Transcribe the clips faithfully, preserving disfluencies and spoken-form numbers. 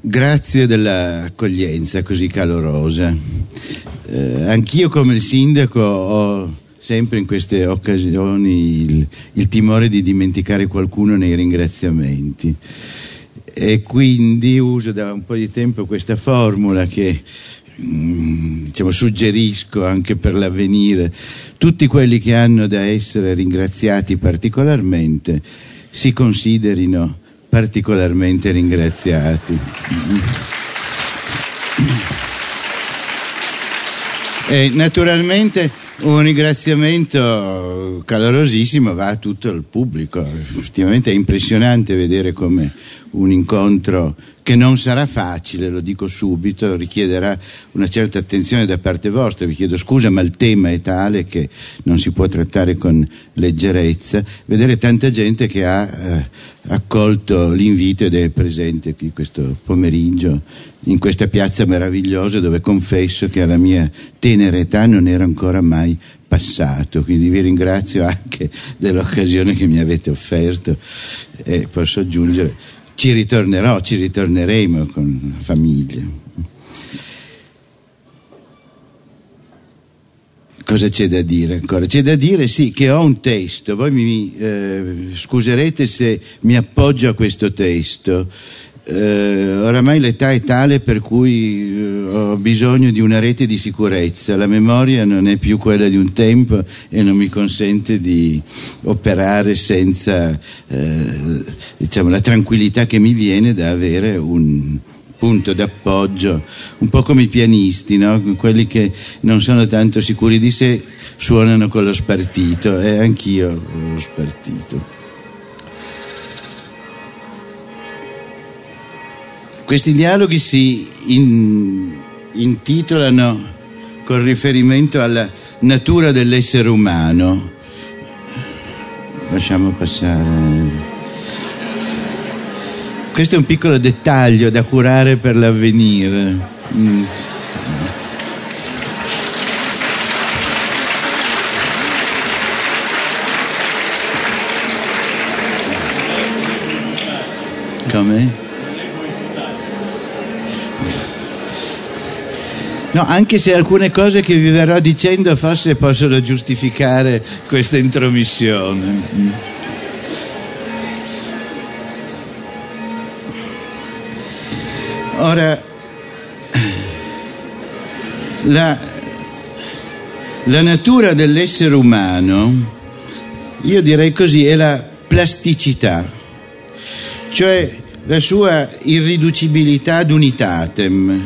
Grazie dell'accoglienza così calorosa. Eh, anch'io come il sindaco ho sempre in queste occasioni il, il timore di dimenticare qualcuno nei ringraziamenti e quindi uso da un po' di tempo questa formula che mh, diciamo suggerisco anche per l'avvenire. Tutti quelli che hanno da essere ringraziati particolarmente si considerino particolarmente ringraziati. E naturalmente un ringraziamento calorosissimo va a tutto il pubblico. Effettivamente è impressionante vedere come un incontro che non sarà facile, lo dico subito, richiederà una certa attenzione da parte vostra. Vi chiedo scusa, ma il tema è tale che non si può trattare con leggerezza. Vedere tanta gente che ha eh, accolto l'invito ed è presente qui questo pomeriggio in questa piazza meravigliosa dove confesso che alla mia tenera età non era ancora mai passato, quindi vi ringrazio anche dell'occasione che mi avete offerto e posso aggiungere ci ritornerò, ci ritorneremo con la famiglia. Cosa c'è da dire ancora? C'è da dire sì che ho un testo, voi mi eh, scuserete se mi appoggio a questo testo. Eh, oramai l'età è tale per cui eh, ho bisogno di una rete di sicurezza. La memoria non è più quella di un tempo e non mi consente di operare senza eh, diciamo la tranquillità che mi viene da avere un punto d'appoggio, un po' come i pianisti, no? Quelli che non sono tanto sicuri di sé suonano con lo spartito, e eh, anch'io ho lo spartito. Questi dialoghi si in, intitolano con riferimento alla natura dell'essere umano. Lasciamo passare. Questo è un piccolo dettaglio da curare per l'avvenire. Mm. Come? No, anche se alcune cose che vi verrò dicendo forse possono giustificare questa intromissione. Mm. Ora, la, la natura dell'essere umano, io direi così, è la plasticità, cioè la sua irriducibilità ad unitatem.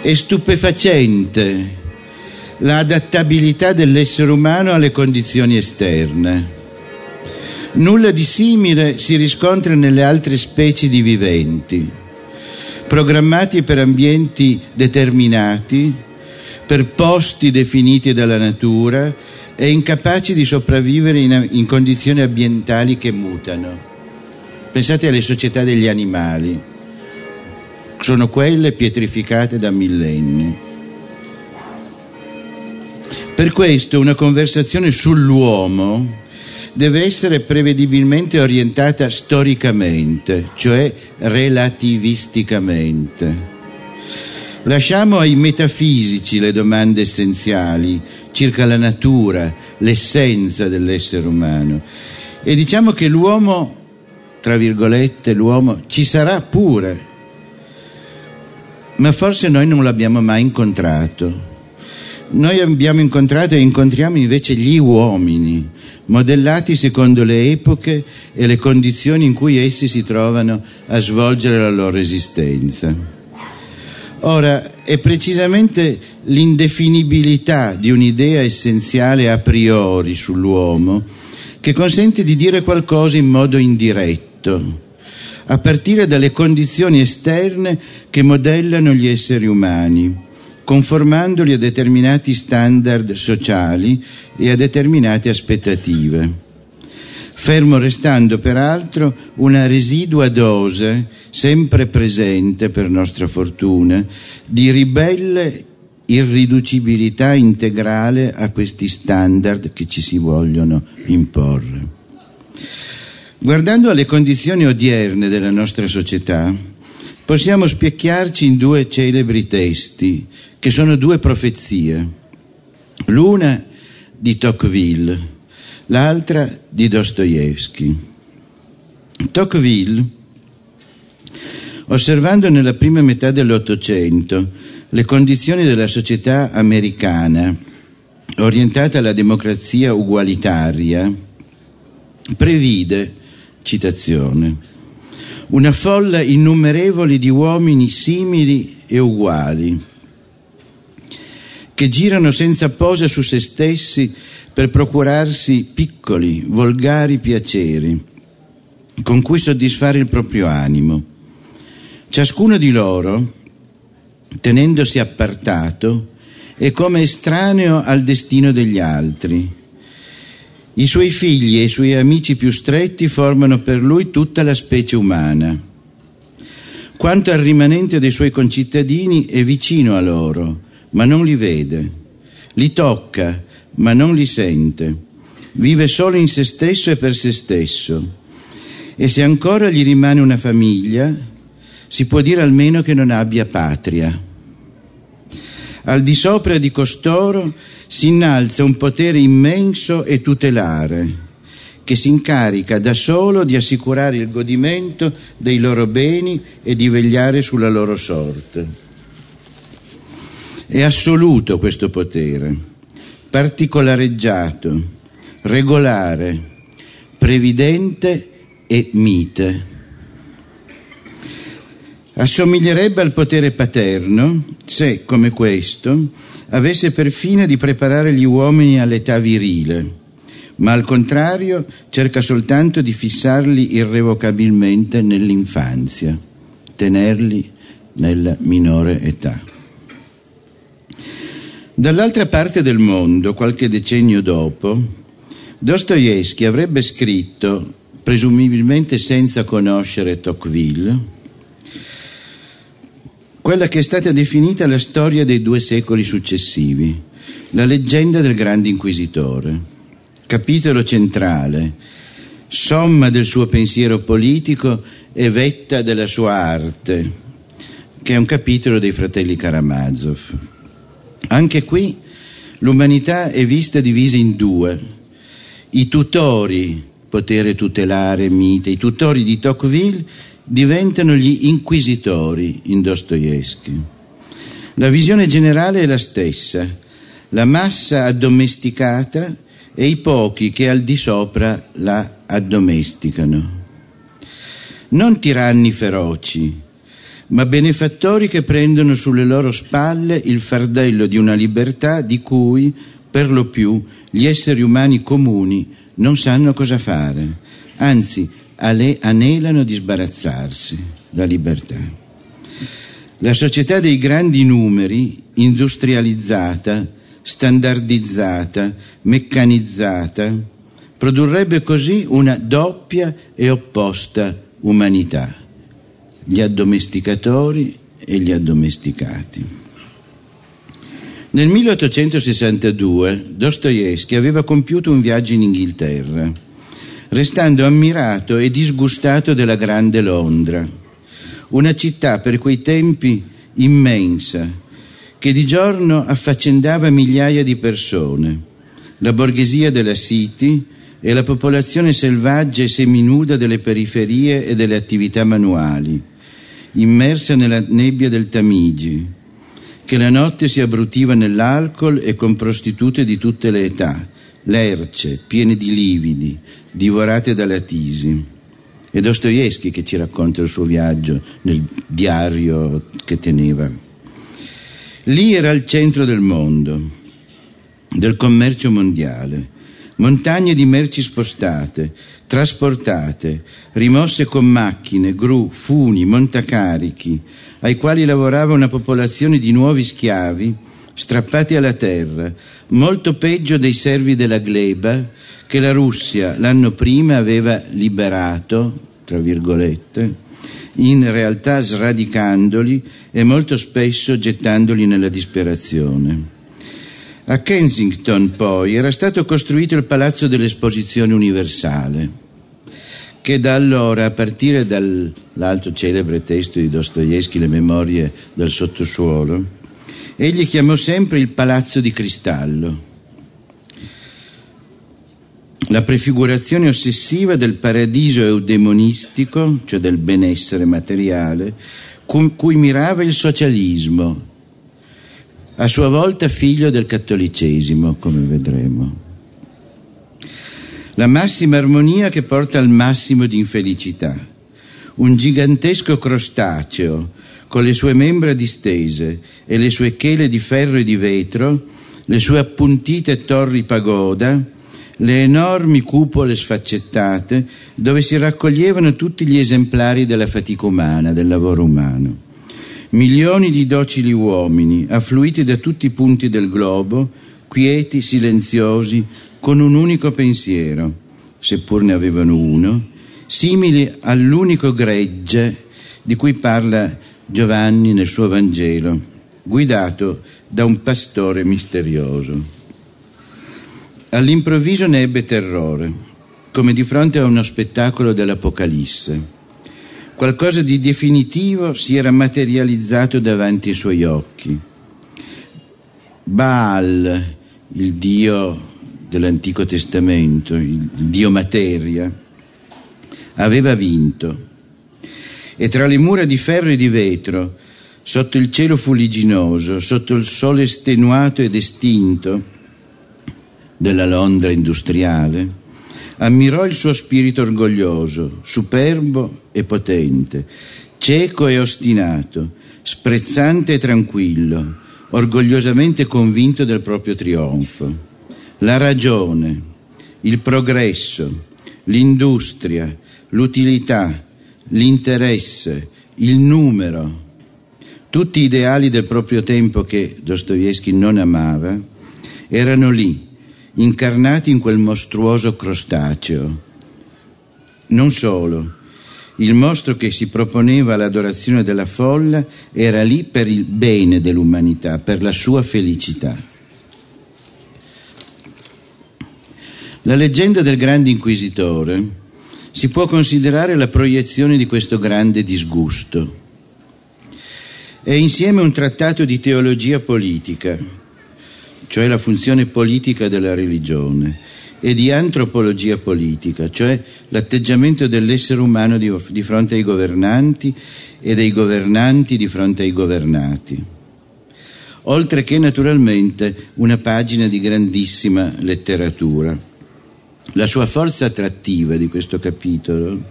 È stupefacente l'adattabilità dell'essere umano alle condizioni esterne. Nulla di simile si riscontra nelle altre specie di viventi, programmati per ambienti determinati, per posti definiti dalla natura e incapaci di sopravvivere in, in condizioni ambientali che mutano. Pensate alle società degli animali. Sono quelle pietrificate da millenni. Per questo una conversazione sull'uomo deve essere prevedibilmente orientata storicamente, cioè relativisticamente. Lasciamo ai metafisici le domande essenziali circa la natura, l'essenza dell'essere umano e diciamo che l'uomo, tra virgolette, l'uomo ci sarà pure, ma forse noi non l'abbiamo mai incontrato. Noi abbiamo incontrato e incontriamo invece gli uomini, modellati secondo le epoche e le condizioni in cui essi si trovano a svolgere la loro esistenza. Ora, è precisamente l'indefinibilità di un'idea essenziale a priori sull'uomo che consente di dire qualcosa in modo indiretto, a partire dalle condizioni esterne che modellano gli esseri umani, conformandoli a determinati standard sociali e a determinate aspettative, fermo restando peraltro una residua dose, sempre presente per nostra fortuna, di ribelle irriducibilità integrale a questi standard che ci si vogliono imporre. Guardando alle condizioni odierne della nostra società, possiamo specchiarci in due celebri testi, che sono due profezie, l'una di Tocqueville, l'altra di Dostoevskij. Tocqueville, osservando nella prima metà dell'Ottocento le condizioni della società americana, orientata alla democrazia ugualitaria, previde, citazione, una folla innumerevole di uomini simili e uguali, che girano senza posa su se stessi per procurarsi piccoli, volgari piaceri, con cui soddisfare il proprio animo. Ciascuno di loro, tenendosi appartato, è come estraneo al destino degli altri. I suoi figli e i suoi amici più stretti formano per lui tutta la specie umana. Quanto al rimanente dei suoi concittadini è vicino a loro, ma non li vede, li tocca, ma non li sente, vive solo in se stesso e per se stesso. E se ancora gli rimane una famiglia, si può dire almeno che non abbia patria. Al di sopra di costoro si innalza un potere immenso e tutelare, che si incarica da solo di assicurare il godimento dei loro beni e di vegliare sulla loro sorte. È assoluto questo potere, particolareggiato, regolare, previdente e mite. Assomiglierebbe al potere paterno se, come questo, avesse per fine di preparare gli uomini all'età virile, ma al contrario cerca soltanto di fissarli irrevocabilmente nell'infanzia, tenerli nella minore età. Dall'altra parte del mondo, qualche decennio dopo, Dostoevskij avrebbe scritto, presumibilmente senza conoscere Tocqueville, quella che è stata definita la storia dei due secoli successivi, la leggenda del grande inquisitore, capitolo centrale, somma del suo pensiero politico e vetta della sua arte, che è un capitolo dei Fratelli Karamazov. Anche qui l'umanità è vista divisa in due: i tutori, potere tutelare, mite, i tutori di Tocqueville diventano gli inquisitori in Dostoevskij. La visione generale è la stessa, la massa addomesticata e i pochi che al di sopra la addomesticano. Non tiranni feroci, ma benefattori che prendono sulle loro spalle il fardello di una libertà di cui, per lo più, gli esseri umani comuni non sanno cosa fare, anzi, anelano di sbarazzarsi la libertà. La società dei grandi numeri, industrializzata, standardizzata, meccanizzata, produrrebbe così una doppia e opposta umanità: gli addomesticatori e gli addomesticati. Nel milleottocentosessantadue Dostoevskij aveva compiuto un viaggio in Inghilterra, restando ammirato e disgustato della grande Londra, una città per quei tempi immensa, che di giorno affaccendava migliaia di persone, la borghesia della City e la popolazione selvaggia e seminuda delle periferie e delle attività manuali, immersa nella nebbia del Tamigi, che la notte si abbrutiva nell'alcol e con prostitute di tutte le età, lerce, piene di lividi, divorate dalla tisi. È Dostoevskij che ci racconta il suo viaggio nel diario che teneva. Lì era il centro del mondo, del commercio mondiale, montagne di merci spostate, trasportate, rimosse con macchine, gru, funi, montacarichi, ai quali lavorava una popolazione di nuovi schiavi strappati alla terra, molto peggio dei servi della gleba che la Russia l'anno prima aveva liberato, tra virgolette, in realtà sradicandoli e molto spesso gettandoli nella disperazione. A Kensington, poi, era stato costruito il Palazzo dell'Esposizione Universale, che da allora, a partire dall'altro celebre testo di Dostoevskij, Le Memorie del sottosuolo, egli chiamò sempre il Palazzo di Cristallo, la prefigurazione ossessiva del paradiso eudemonistico, cioè del benessere materiale, con cui mirava il socialismo, a sua volta figlio del cattolicesimo, come vedremo. La massima armonia che porta al massimo di infelicità, un gigantesco crostaceo con le sue membra distese e le sue chele di ferro e di vetro, le sue appuntite torri pagoda, le enormi cupole sfaccettate dove si raccoglievano tutti gli esemplari della fatica umana, del lavoro umano. Milioni di docili uomini, affluiti da tutti i punti del globo, quieti, silenziosi, con un unico pensiero, seppur ne avevano uno, simili all'unico gregge di cui parla Giovanni nel suo Vangelo, guidato da un pastore misterioso. All'improvviso ne ebbe terrore, come di fronte a uno spettacolo dell'Apocalisse. Qualcosa di definitivo si era materializzato davanti ai suoi occhi. Baal, il dio dell'Antico Testamento, il dio materia, aveva vinto. E tra le mura di ferro e di vetro, sotto il cielo fuliginoso, sotto il sole estenuato ed estinto della Londra industriale, ammirò il suo spirito orgoglioso, superbo e potente, cieco e ostinato, sprezzante e tranquillo, orgogliosamente convinto del proprio trionfo. La ragione, il progresso, l'industria, l'utilità, l'interesse, il numero, tutti ideali del proprio tempo che Dostoevskij non amava, erano lì, incarnati in quel mostruoso crostaceo. Non solo, il mostro che si proponeva all'adorazione della folla era lì per il bene dell'umanità, per la sua felicità. La leggenda del grande inquisitore si può considerare la proiezione di questo grande disgusto. È insieme un trattato di teologia politica, cioè la funzione politica della religione, e di antropologia politica, cioè l'atteggiamento dell'essere umano di, di fronte ai governanti e dei governanti di fronte ai governati. Oltre che, naturalmente, una pagina di grandissima letteratura. La sua forza attrattiva di questo capitolo,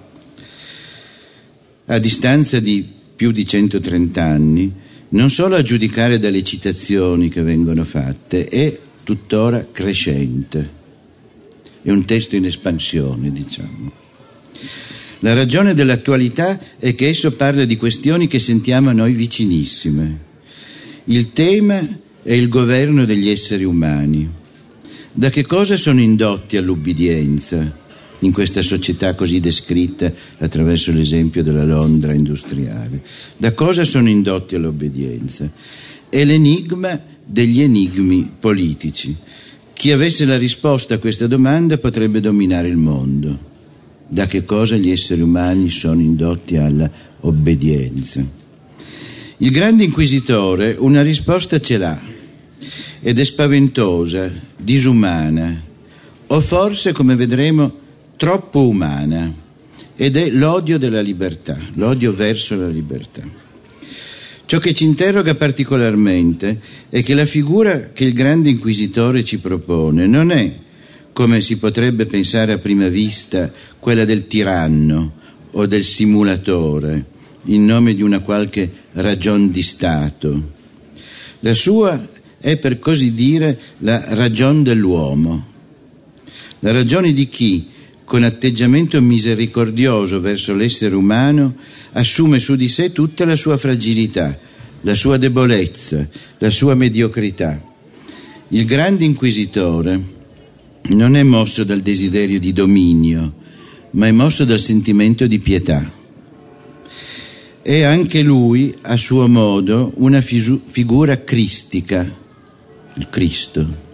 a distanza di più di centotrenta anni, non solo a giudicare dalle citazioni che vengono fatte, è tuttora crescente. È un testo in espansione, diciamo. La ragione dell'attualità è che esso parla di questioni che sentiamo a noi vicinissime. Il tema è il governo degli esseri umani. Da che cosa sono indotti all'ubbidienza in questa società così descritta attraverso l'esempio della Londra industriale? Da cosa sono indotti all'obbedienza? È l'enigma degli enigmi politici. Chi avesse la risposta a questa domanda potrebbe dominare il mondo. Da che cosa gli esseri umani sono indotti all'obbedienza? Il grande inquisitore una risposta ce l'ha, ed è spaventosa, disumana, o forse, come vedremo, troppo umana, ed è l'odio della libertà, l'odio verso la libertà. Ciò che ci interroga particolarmente è che la figura che il grande inquisitore ci propone non è, come si potrebbe pensare a prima vista, quella del tiranno o del simulatore in nome di una qualche ragion di Stato. La sua è, per così dire, la ragion dell'uomo, la ragione di chi, con atteggiamento misericordioso verso l'essere umano, assume su di sé tutta la sua fragilità, la sua debolezza, la sua mediocrità. Il grande inquisitore non è mosso dal desiderio di dominio, ma è mosso dal sentimento di pietà. È anche lui, a suo modo, una fisu- figura cristica, il Cristo.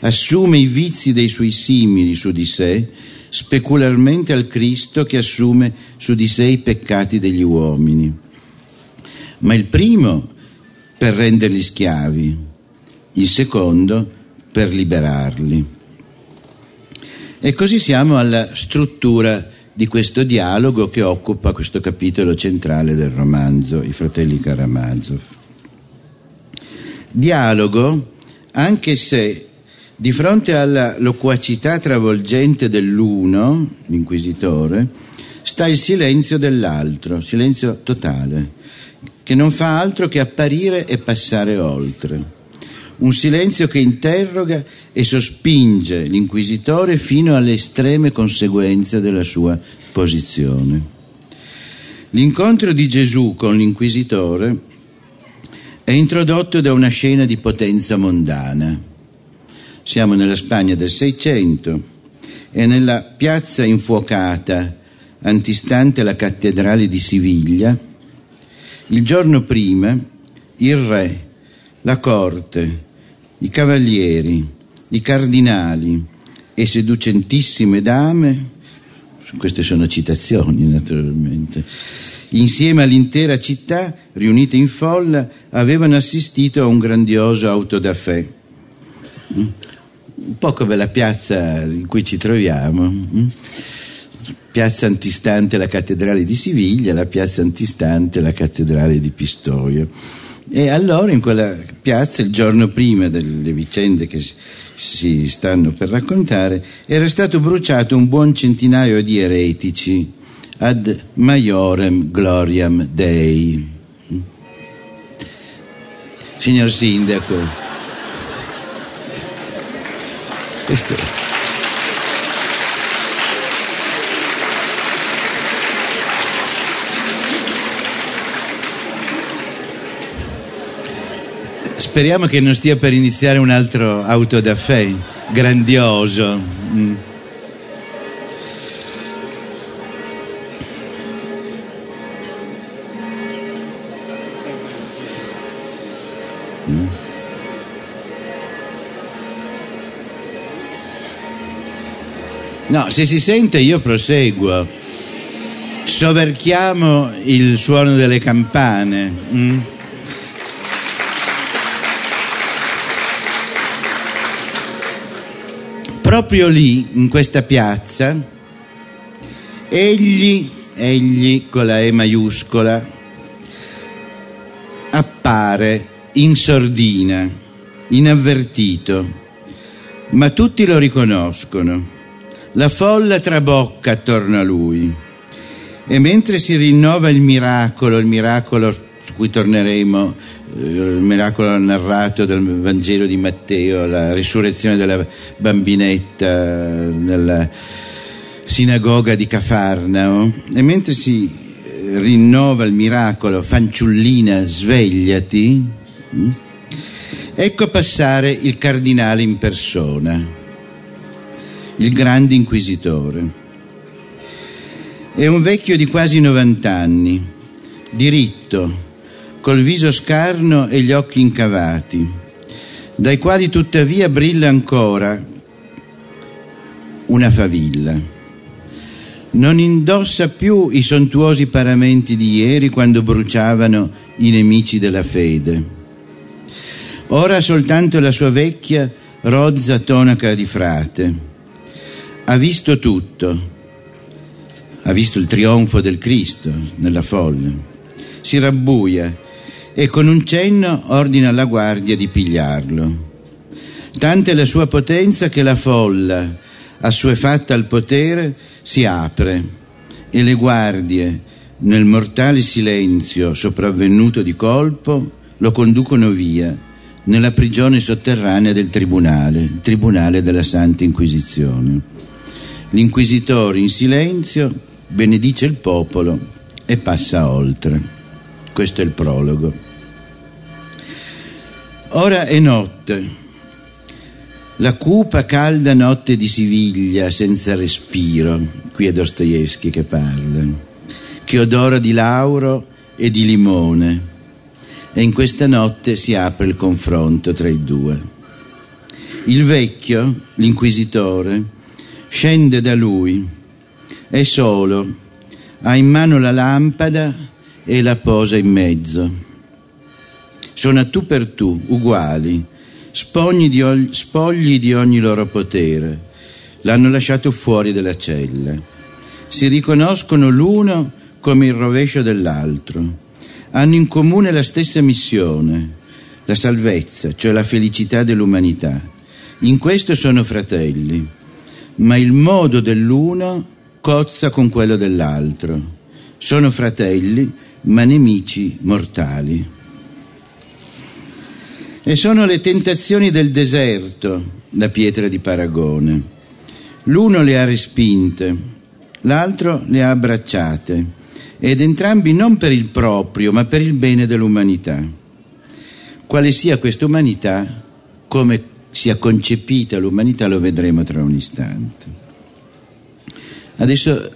Assume i vizi dei suoi simili su di sé, specularmente al Cristo che assume su di sé i peccati degli uomini. Ma il primo per renderli schiavi, il secondo per liberarli. E così siamo alla struttura di questo dialogo che occupa questo capitolo centrale del romanzo, I Fratelli Karamazov. Dialogo, anche se di fronte alla loquacità travolgente dell'uno, l'inquisitore, sta il silenzio dell'altro, silenzio totale, che non fa altro che apparire e passare oltre. Un silenzio che interroga e sospinge l'inquisitore fino alle estreme conseguenze della sua posizione. L'incontro di Gesù con l'inquisitore è introdotto da una scena di potenza mondana. Siamo nella Spagna del Seicento e nella piazza infuocata antistante la cattedrale di Siviglia, il giorno prima il re, la corte, i cavalieri, i cardinali e seducentissime dame, queste sono citazioni naturalmente, insieme all'intera città, riunite in folla, avevano assistito a un grandioso autodafè. Un po' come la piazza in cui ci troviamo, piazza antistante la cattedrale di Siviglia, la piazza antistante la cattedrale di Pistoia. E allora in quella piazza, il giorno prima delle vicende che si stanno per raccontare, era stato bruciato un buon centinaio di eretici ad maiorem gloriam Dei. Signor Sindaco, questo... Speriamo che non stia per iniziare un altro autodafè grandioso. Mm. Mm. No, se si sente io proseguo. Soverchiamo il suono delle campane. Mm. Proprio lì, in questa piazza, egli, egli con la E maiuscola, appare in sordina, inavvertito, ma tutti lo riconoscono. La folla trabocca attorno a lui e mentre si rinnova il miracolo, il miracolo su cui torneremo, il miracolo narrato dal Vangelo di Matteo, la risurrezione della bambinetta nella sinagoga di Cafarnao, e mentre si rinnova il miracolo, fanciullina svegliati, ecco passare il cardinale in persona, il grande inquisitore. È un vecchio di quasi novanta anni, diritto, col viso scarno e gli occhi incavati, dai quali tuttavia brilla ancora una favilla. Non indossa più i sontuosi paramenti di ieri quando bruciavano i nemici della fede. Ora soltanto la sua vecchia rozza tonaca di frate. Ha visto tutto. Ha visto il trionfo del Cristo nella folla. Si rabbuia e con un cenno ordina alla guardia di pigliarlo. Tanta è la sua potenza che la folla, assuefatta al potere, si apre e le guardie, nel mortale silenzio sopravvenuto di colpo, lo conducono via nella prigione sotterranea del tribunale, il tribunale della Santa Inquisizione. L'inquisitore in silenzio benedice il popolo e passa oltre. Questo è il prologo. Ora è notte, la cupa calda notte di Siviglia senza respiro, qui è Dostoevskij che parla, che odora di lauro e di limone, e in questa notte si apre il confronto tra i due. Il vecchio, l'inquisitore, scende da lui, è solo, ha in mano la lampada e la posa in mezzo. Sono a tu per tu, uguali, spogli di ogni, spogli di ogni loro potere. L'hanno lasciato fuori della cella. Si riconoscono l'uno come il rovescio dell'altro. Hanno in comune la stessa missione, la salvezza, cioè la felicità dell'umanità. In questo sono fratelli, ma il modo dell'uno cozza con quello dell'altro. Sono fratelli, ma nemici mortali. E sono le tentazioni del deserto, la pietra di paragone. L'uno le ha respinte, l'altro le ha abbracciate, ed entrambi non per il proprio, ma per il bene dell'umanità. Quale sia quest'umanità, come sia concepita l'umanità, lo vedremo tra un istante. Adesso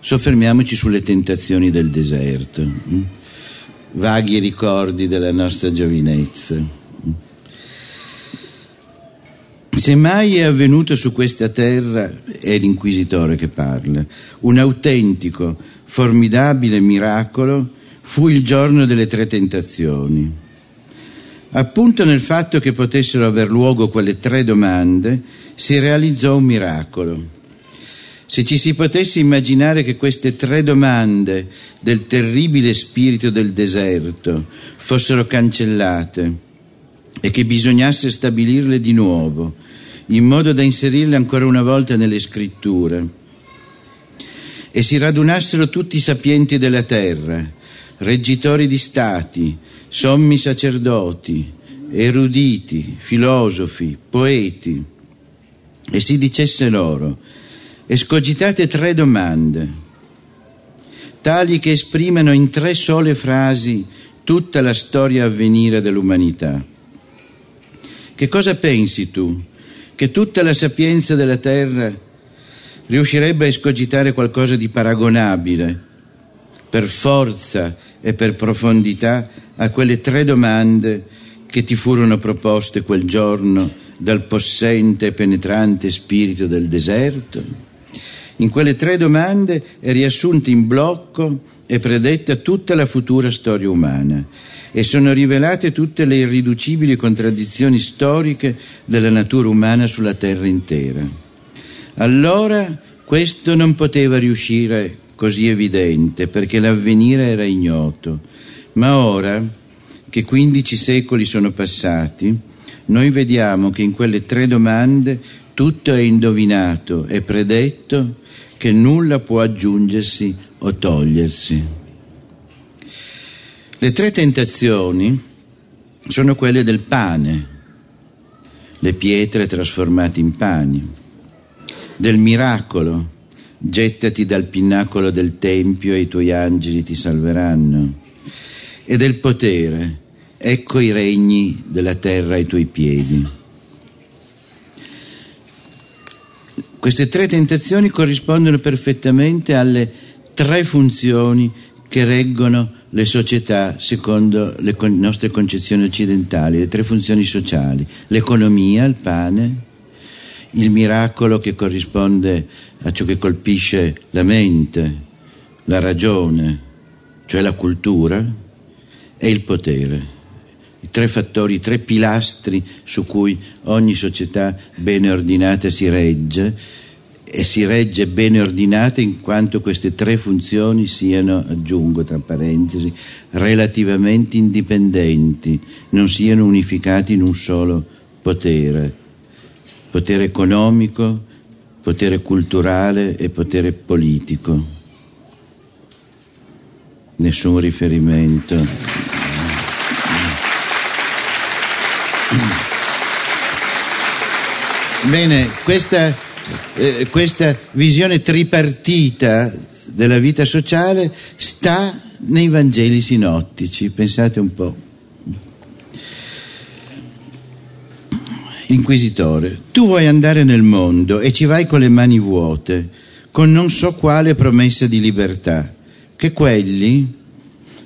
soffermiamoci sulle tentazioni del deserto, vaghi ricordi della nostra giovinezza. Se mai è avvenuto su questa terra, è l'inquisitore che parla, un autentico, formidabile miracolo, fu il giorno delle tre tentazioni. Appunto nel fatto che potessero aver luogo quelle tre domande, si realizzò un miracolo. Se ci si potesse immaginare che queste tre domande del terribile spirito del deserto fossero cancellate, e che bisognasse stabilirle di nuovo, in modo da inserirle ancora una volta nelle scritture, e si radunassero tutti i sapienti della terra, reggitori di stati, sommi sacerdoti, eruditi, filosofi, poeti, e si dicesse loro: escogitate tre domande, tali che esprimano in tre sole frasi tutta la storia a venire dell'umanità. Che cosa pensi tu? Che tutta la sapienza della terra riuscirebbe a escogitare qualcosa di paragonabile, per forza e per profondità, a quelle tre domande che ti furono proposte quel giorno dal possente e penetrante spirito del deserto? In quelle tre domande è riassunta in blocco e predetta tutta la futura storia umana, e sono rivelate tutte le irriducibili contraddizioni storiche della natura umana sulla terra intera. Allora questo non poteva riuscire così evidente, perché l'avvenire era ignoto, ma ora che quindici secoli sono passati, noi vediamo che in quelle tre domande tutto è indovinato e predetto, che nulla può aggiungersi o togliersi. Le tre tentazioni sono quelle del pane, le pietre trasformate in pani, del miracolo, gettati dal pinnacolo del tempio e i tuoi angeli ti salveranno, e del potere, ecco i regni della terra ai tuoi piedi. Queste tre tentazioni corrispondono perfettamente alle tre funzioni che reggono le società secondo le con- nostre concezioni occidentali, le tre funzioni sociali: l'economia, il pane, il miracolo che corrisponde a ciò che colpisce la mente, la ragione, cioè la cultura, e il potere. I tre fattori, i tre pilastri su cui ogni società bene ordinata si regge, e si regge bene ordinata in quanto queste tre funzioni siano, aggiungo tra parentesi, relativamente indipendenti, non siano unificati in un solo potere, potere economico, potere culturale e potere politico. Nessun riferimento. Bene, questa... Eh, questa visione tripartita della vita sociale sta nei Vangeli sinottici, pensate un po'. Inquisitore, tu vuoi andare nel mondo e ci vai con le mani vuote, con non so quale promessa di libertà, che quelli,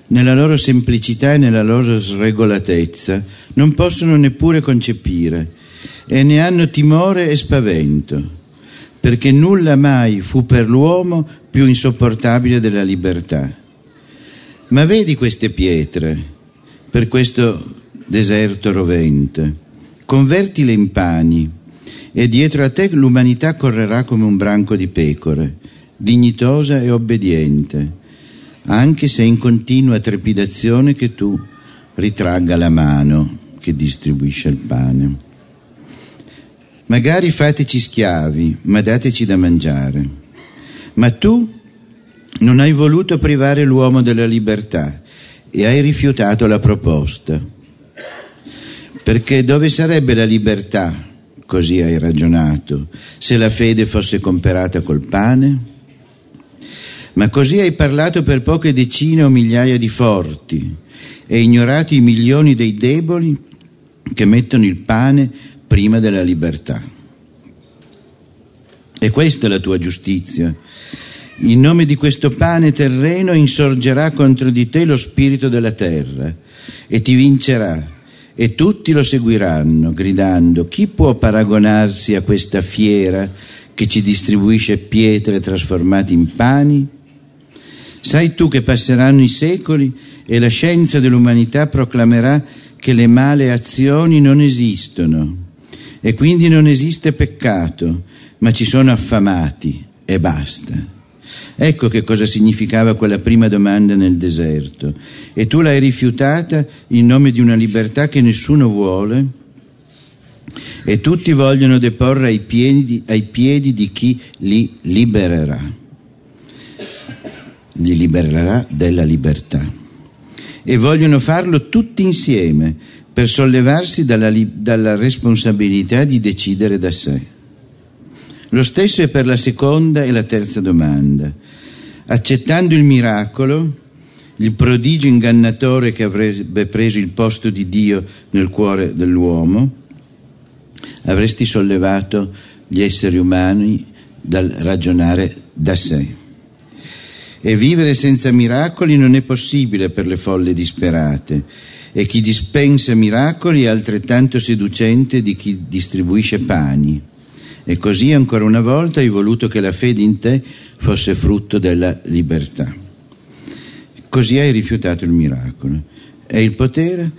nella loro semplicità e nella loro sregolatezza, non possono neppure concepire, e ne hanno timore e spavento. perché nulla mai fu per l'uomo più insopportabile della libertà. Ma vedi queste pietre, per questo deserto rovente, convertile in pani, e dietro a te l'umanità correrà come un branco di pecore, dignitosa e obbediente, anche se in continua trepidazione che tu ritragga la mano che distribuisce il pane. Magari fateci schiavi, ma dateci da mangiare. Ma tu non hai voluto privare l'uomo della libertà e hai rifiutato la proposta. Perché dove sarebbe la libertà, così hai ragionato, se la fede fosse comperata col pane? Ma così hai parlato per poche decine o migliaia di forti e ignorato i milioni dei deboli che mettono il pane prima della libertà. E questa è la tua giustizia. In nome di questo pane terreno insorgerà contro di te lo spirito della terra e ti vincerà, e tutti lo seguiranno gridando: chi può paragonarsi a questa fiera che ci distribuisce pietre trasformate in pani? Sai tu che passeranno i secoli e la scienza dell'umanità proclamerà che le male azioni non esistono. E quindi non esiste peccato, ma ci sono affamati e basta. Ecco che cosa significava quella prima domanda nel deserto. E tu l'hai rifiutata in nome di una libertà che nessuno vuole e tutti vogliono deporre ai piedi, ai piedi di chi li libererà. Li libererà della libertà. E vogliono farlo tutti insieme, per sollevarsi dalla, dalla responsabilità di decidere da sé. Lo stesso è per la seconda e la terza domanda. Accettando il miracolo, il prodigio ingannatore che avrebbe preso il posto di Dio nel cuore dell'uomo, avresti sollevato gli esseri umani dal ragionare da sé. E vivere senza miracoli non è possibile per le folle disperate, e chi dispensa miracoli è altrettanto seducente di chi distribuisce pani. E così ancora una volta hai voluto che la fede in te fosse frutto della libertà. Così hai rifiutato il miracolo. E il potere?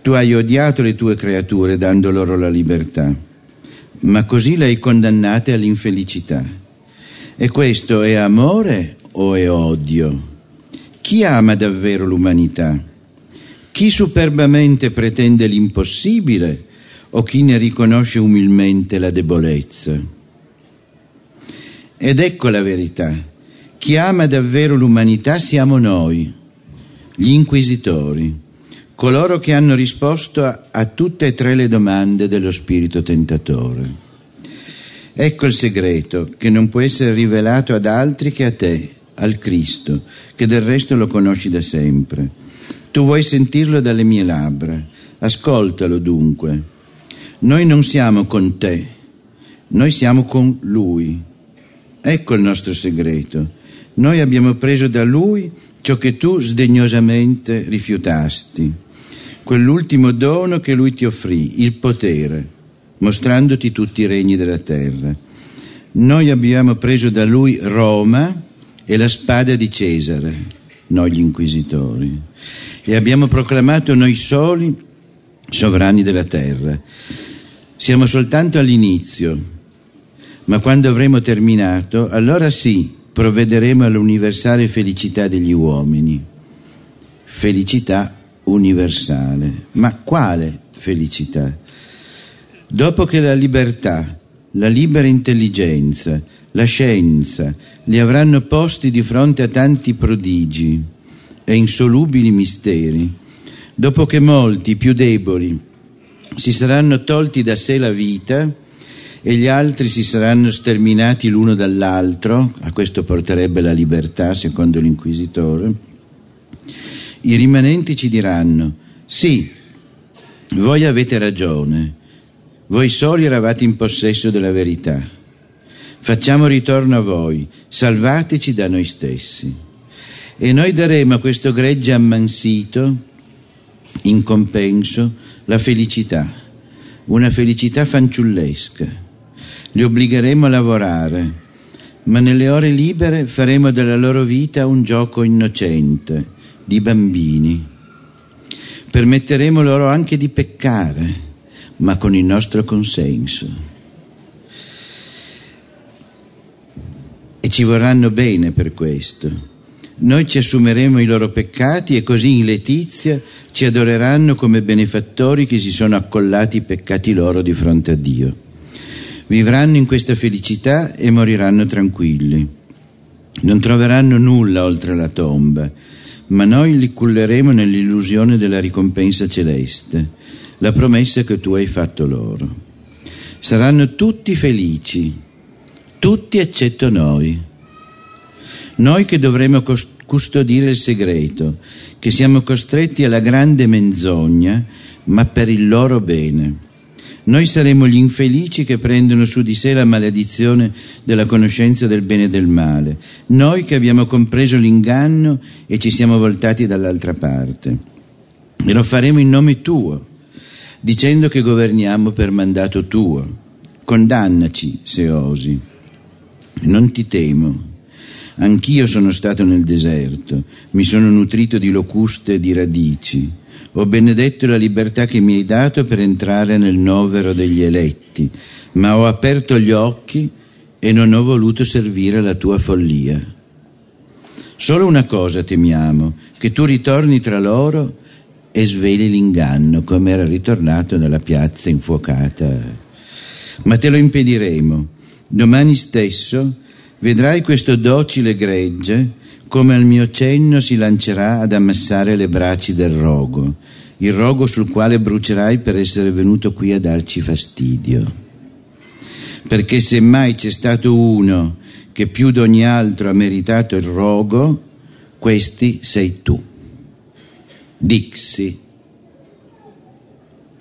Tu hai odiato le tue creature dando loro la libertà, ma così le hai condannate all'infelicità. E questo è amore o è odio? Chi ama davvero l'umanità? Chi superbamente pretende l'impossibile o chi ne riconosce umilmente la debolezza? Ed ecco la verità. Chi ama davvero l'umanità siamo noi, gli inquisitori, coloro che hanno risposto a, a tutte e tre le domande dello spirito tentatore. Ecco il segreto che non può essere rivelato ad altri che a te, al Cristo, che del resto lo conosci da sempre. Tu vuoi sentirlo dalle mie labbra, ascoltalo dunque. Noi non siamo con te, noi siamo con Lui. Ecco il nostro segreto. Noi abbiamo preso da Lui ciò che tu sdegnosamente rifiutasti, quell'ultimo dono che Lui ti offrì, il potere, mostrandoti tutti i regni della terra. Noi abbiamo preso da Lui Roma e la spada di Cesare, noi gli inquisitori, e abbiamo proclamato noi soli sovrani della terra. Siamo soltanto all'inizio, ma quando avremo terminato, allora sì, provvederemo all'universale felicità degli uomini. Felicità universale. Ma quale felicità? Dopo che la libertà, la libera intelligenza, la scienza li avranno posti di fronte a tanti prodigi e insolubili misteri, dopo che molti più deboli si saranno tolti da sé la vita e gli altri si saranno sterminati l'uno dall'altro, a questo porterebbe la libertà secondo l'inquisitore, i rimanenti ci diranno: sì, voi avete ragione, voi soli eravate in possesso della verità. Facciamo ritorno a voi, salvateci da noi stessi. E noi daremo a questo gregge ammansito, in compenso, la felicità, una felicità fanciullesca, li obbligheremo a lavorare, ma nelle ore libere faremo della loro vita un gioco innocente, di bambini. Permetteremo loro anche di peccare, ma con il nostro consenso. E ci vorranno bene per questo. Noi ci assumeremo i loro peccati e così in letizia ci adoreranno come benefattori che si sono accollati i peccati loro di fronte a Dio. Vivranno in questa felicità e moriranno tranquilli. Non troveranno nulla oltre la tomba, ma noi li culleremo nell'illusione della ricompensa celeste, la promessa che tu hai fatto loro. Saranno tutti felici, tutti eccetto noi. Noi che dovremo custodire il segreto, che siamo costretti alla grande menzogna, ma per il loro bene. Noi saremo gli infelici che prendono su di sé la maledizione della conoscenza del bene e del male. Noi che abbiamo compreso l'inganno e ci siamo voltati dall'altra parte. E lo faremo in nome tuo, dicendo che governiamo per mandato tuo. Condannaci, se osi. Non ti temo. Anch'io sono stato nel deserto, mi sono nutrito di locuste e di radici. Ho benedetto la libertà che mi hai dato per entrare nel novero degli eletti, ma ho aperto gli occhi e non ho voluto servire alla tua follia. Solo una cosa temiamo, che tu ritorni tra loro e sveli l'inganno, come era ritornato nella piazza infuocata. Ma te lo impediremo. Domani stesso vedrai questo docile gregge come al mio cenno si lancerà ad ammassare le braci del rogo, il rogo sul quale brucerai per essere venuto qui a darci fastidio. Perché se mai c'è stato uno che più d'ogni altro ha meritato il rogo, questi sei tu. Dixi,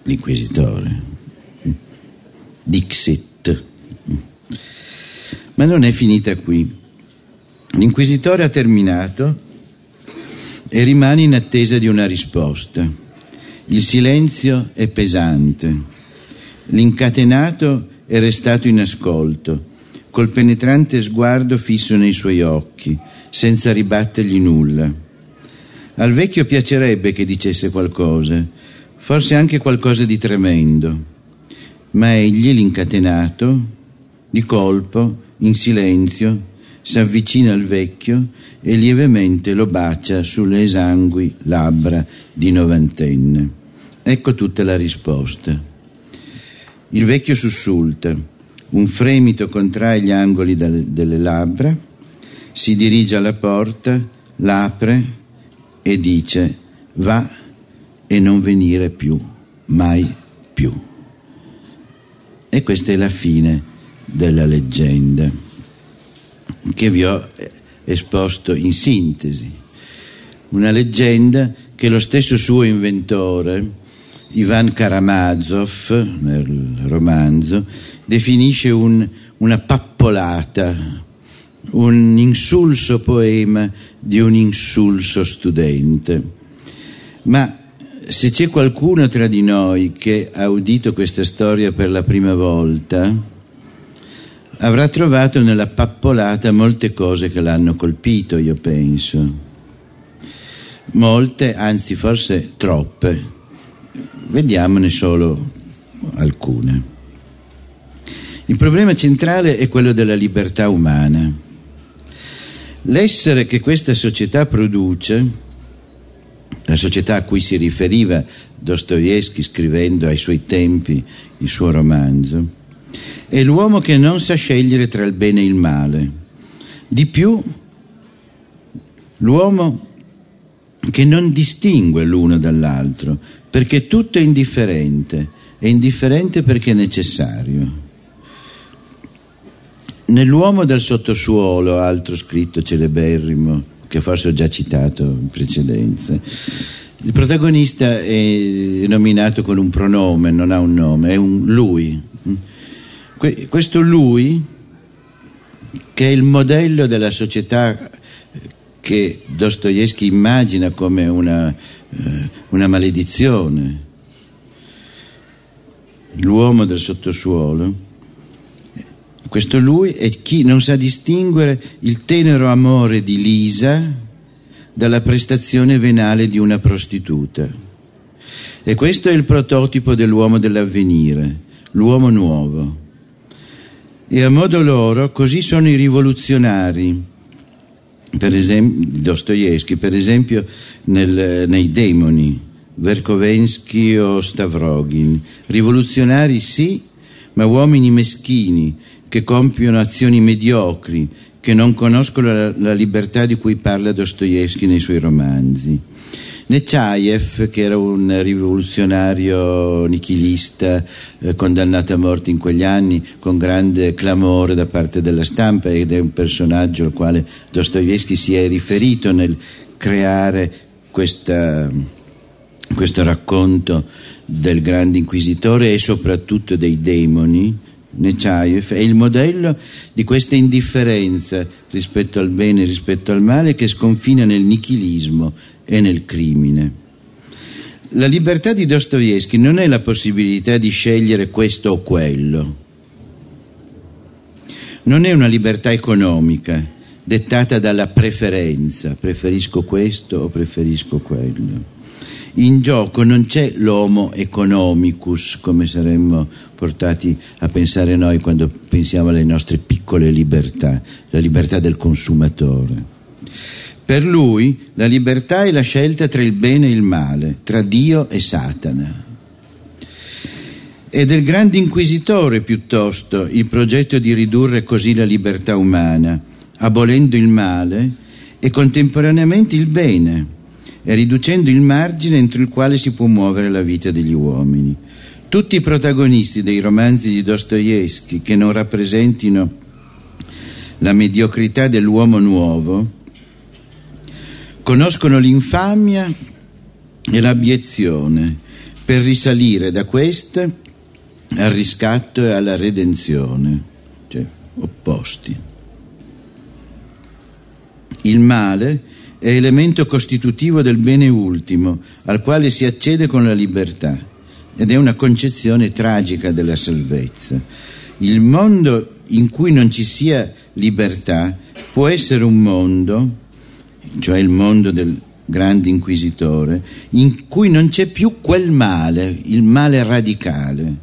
l'inquisitore. Dixit. Ma non è finita qui. L'inquisitore ha terminato e rimane in attesa di una risposta. Il silenzio è pesante. L'incatenato è restato in ascolto, col penetrante sguardo fisso nei suoi occhi, senza ribattergli nulla. Al vecchio piacerebbe che dicesse qualcosa, forse anche qualcosa di tremendo, ma egli, l'incatenato, di colpo, in silenzio, si avvicina al vecchio e lievemente lo bacia sulle esangui labbra di novantenne. Ecco tutta la risposta. Il vecchio sussulta, un fremito contrae gli angoli delle labbra, si dirige alla porta, l'apre e dice: va e non venire più, mai più. E questa è la fine della leggenda che vi ho esposto in sintesi, una leggenda che lo stesso suo inventore Ivan Karamazov nel romanzo definisce un, una pappolata, un insulso poema di un insulso studente. Ma se c'è qualcuno tra di noi che ha udito questa storia per la prima volta, avrà trovato nella pappolata molte cose che l'hanno colpito, io penso. Molte, anzi forse troppe. Vediamone solo alcune. Il problema centrale è quello della libertà umana. L'essere che questa società produce, la società a cui si riferiva Dostoevskij scrivendo ai suoi tempi il suo romanzo, è l'uomo che non sa scegliere tra il bene e il male. Di più, l'uomo che non distingue l'uno dall'altro, perché tutto è indifferente, è indifferente perché è necessario. Nell'uomo del sottosuolo, altro scritto celeberrimo, che forse ho già citato in precedenza, il protagonista è nominato con un pronome, non ha un nome, è un lui. Questo lui, che è il modello della società che Dostoevskij immagina come una, una maledizione, l'uomo del sottosuolo, Questo lui è chi non sa distinguere il tenero amore di Lisa dalla prestazione venale di una prostituta. E questo è il prototipo dell'uomo dell'avvenire, l'uomo nuovo. E a modo loro così sono i rivoluzionari, per esempio Dostoevskij, per esempio nel, nei Demoni, Verkovensky o Stavrogin. Rivoluzionari sì, ma uomini meschini che compiono azioni mediocri, che non conoscono la, la libertà di cui parla Dostoevskij nei suoi romanzi. Nechaev, che era un rivoluzionario nichilista eh, condannato a morte in quegli anni con grande clamore da parte della stampa, ed è un personaggio al quale Dostoevskij si è riferito nel creare questa... questo racconto del grande inquisitore e soprattutto dei demoni. Nechaev è il modello di questa indifferenza rispetto al bene e rispetto al male che sconfina nel nichilismo e nel crimine. La libertà di Dostoevskij non è la possibilità di scegliere questo o quello, non è una libertà economica dettata dalla preferenza, preferisco questo o preferisco quello. In gioco non c'è l'homo economicus, come saremmo portati a pensare noi quando pensiamo alle nostre piccole libertà, la libertà del consumatore. Per lui la libertà è la scelta tra il bene e il male, tra Dio e Satana. È del grande inquisitore piuttosto il progetto di ridurre così la libertà umana, abolendo il male e contemporaneamente il bene, e riducendo il margine entro il quale si può muovere la vita degli uomini. Tutti i protagonisti dei romanzi di Dostoevskij che non rappresentino la mediocrità dell'uomo nuovo conoscono l'infamia e l'abiezione per risalire da queste al riscatto e alla redenzione, cioè opposti. Il male è elemento costitutivo del bene ultimo, al quale si accede con la libertà, ed è una concezione tragica della salvezza. Il mondo in cui non ci sia libertà può essere un mondo, cioè il mondo del grande inquisitore, in cui non c'è più quel male, il male radicale.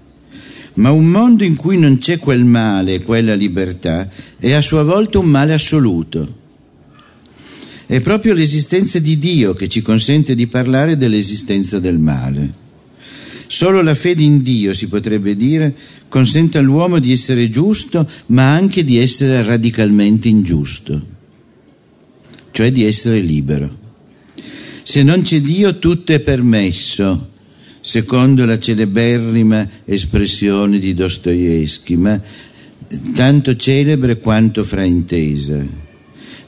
Ma un mondo in cui non c'è quel male, quella libertà, è a sua volta un male assoluto. È proprio l'esistenza di Dio che ci consente di parlare dell'esistenza del male. Solo la fede in Dio, si potrebbe dire, consente all'uomo di essere giusto, ma anche di essere radicalmente ingiusto, cioè di essere libero. Se non c'è Dio, tutto è permesso, secondo la celeberrima espressione di Dostoevskij, ma tanto celebre quanto fraintesa.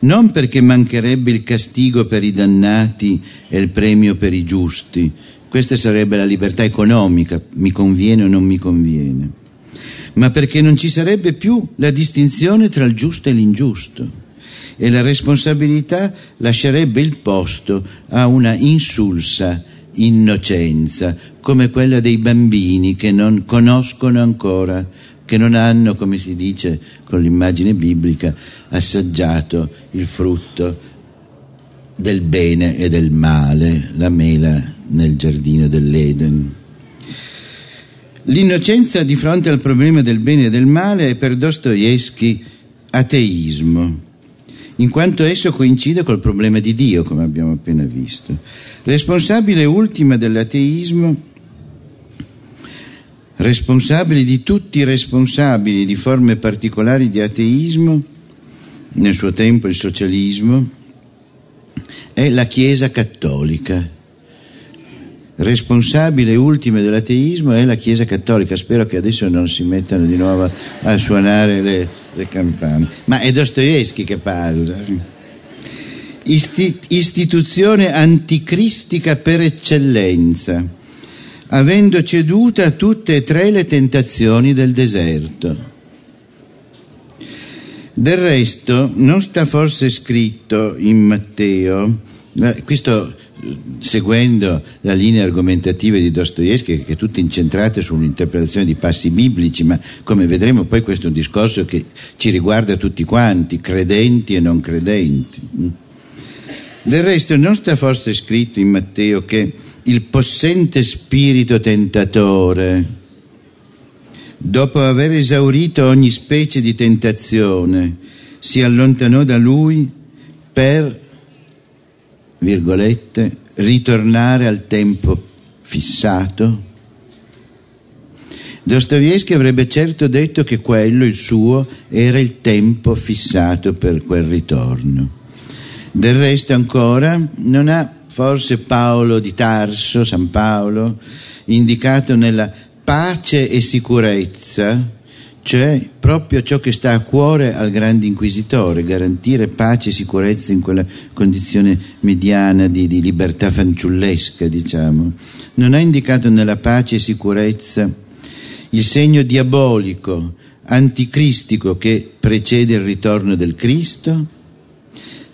Non perché mancherebbe il castigo per i dannati e il premio per i giusti. Questa sarebbe la libertà economica, mi conviene o non mi conviene, ma perché non ci sarebbe più la distinzione tra il giusto e l'ingiusto, e la responsabilità lascerebbe il posto a una insulsa innocenza, come quella dei bambini che non conoscono ancora, che non hanno, come si dice con l'immagine biblica, assaggiato il frutto del bene e del male, la mela nel giardino dell'Eden. L'innocenza di fronte al problema del bene e del male è per Dostoevskij ateismo, in quanto esso coincide col problema di Dio, come abbiamo appena visto. Responsabile ultima dell'ateismo, responsabile di tutti i responsabili di forme particolari di ateismo, nel suo tempo il socialismo, è la Chiesa Cattolica. Responsabile ultima dell'ateismo è la Chiesa Cattolica. Spero che adesso non si mettano di nuovo a suonare le, le campane. Ma è Dostoevskij che parla. Isti- istituzione anticristica per eccellenza, avendo ceduta a tutte e tre le tentazioni del deserto. Del resto, non sta forse scritto in Matteo, qui sto seguendo la linea argomentativa di Dostoevskij, che è tutta incentrata sull'interpretazione di passi biblici, ma come vedremo poi questo è un discorso che ci riguarda tutti quanti, credenti e non credenti. Del resto non sta forse scritto in Matteo che il possente spirito tentatore, dopo aver esaurito ogni specie di tentazione, si allontanò da lui per, virgolette, ritornare al tempo fissato? Dostoevskij avrebbe certo detto che quello, il suo, era il tempo fissato per quel ritorno. Del resto ancora non ha forse Paolo di Tarso, San Paolo, indicato nella pace e sicurezza, cioè proprio ciò che sta a cuore al grande inquisitore, garantire pace e sicurezza in quella condizione mediana di, di libertà fanciullesca, diciamo, non ha indicato nella pace e sicurezza il segno diabolico, anticristico che precede il ritorno del Cristo?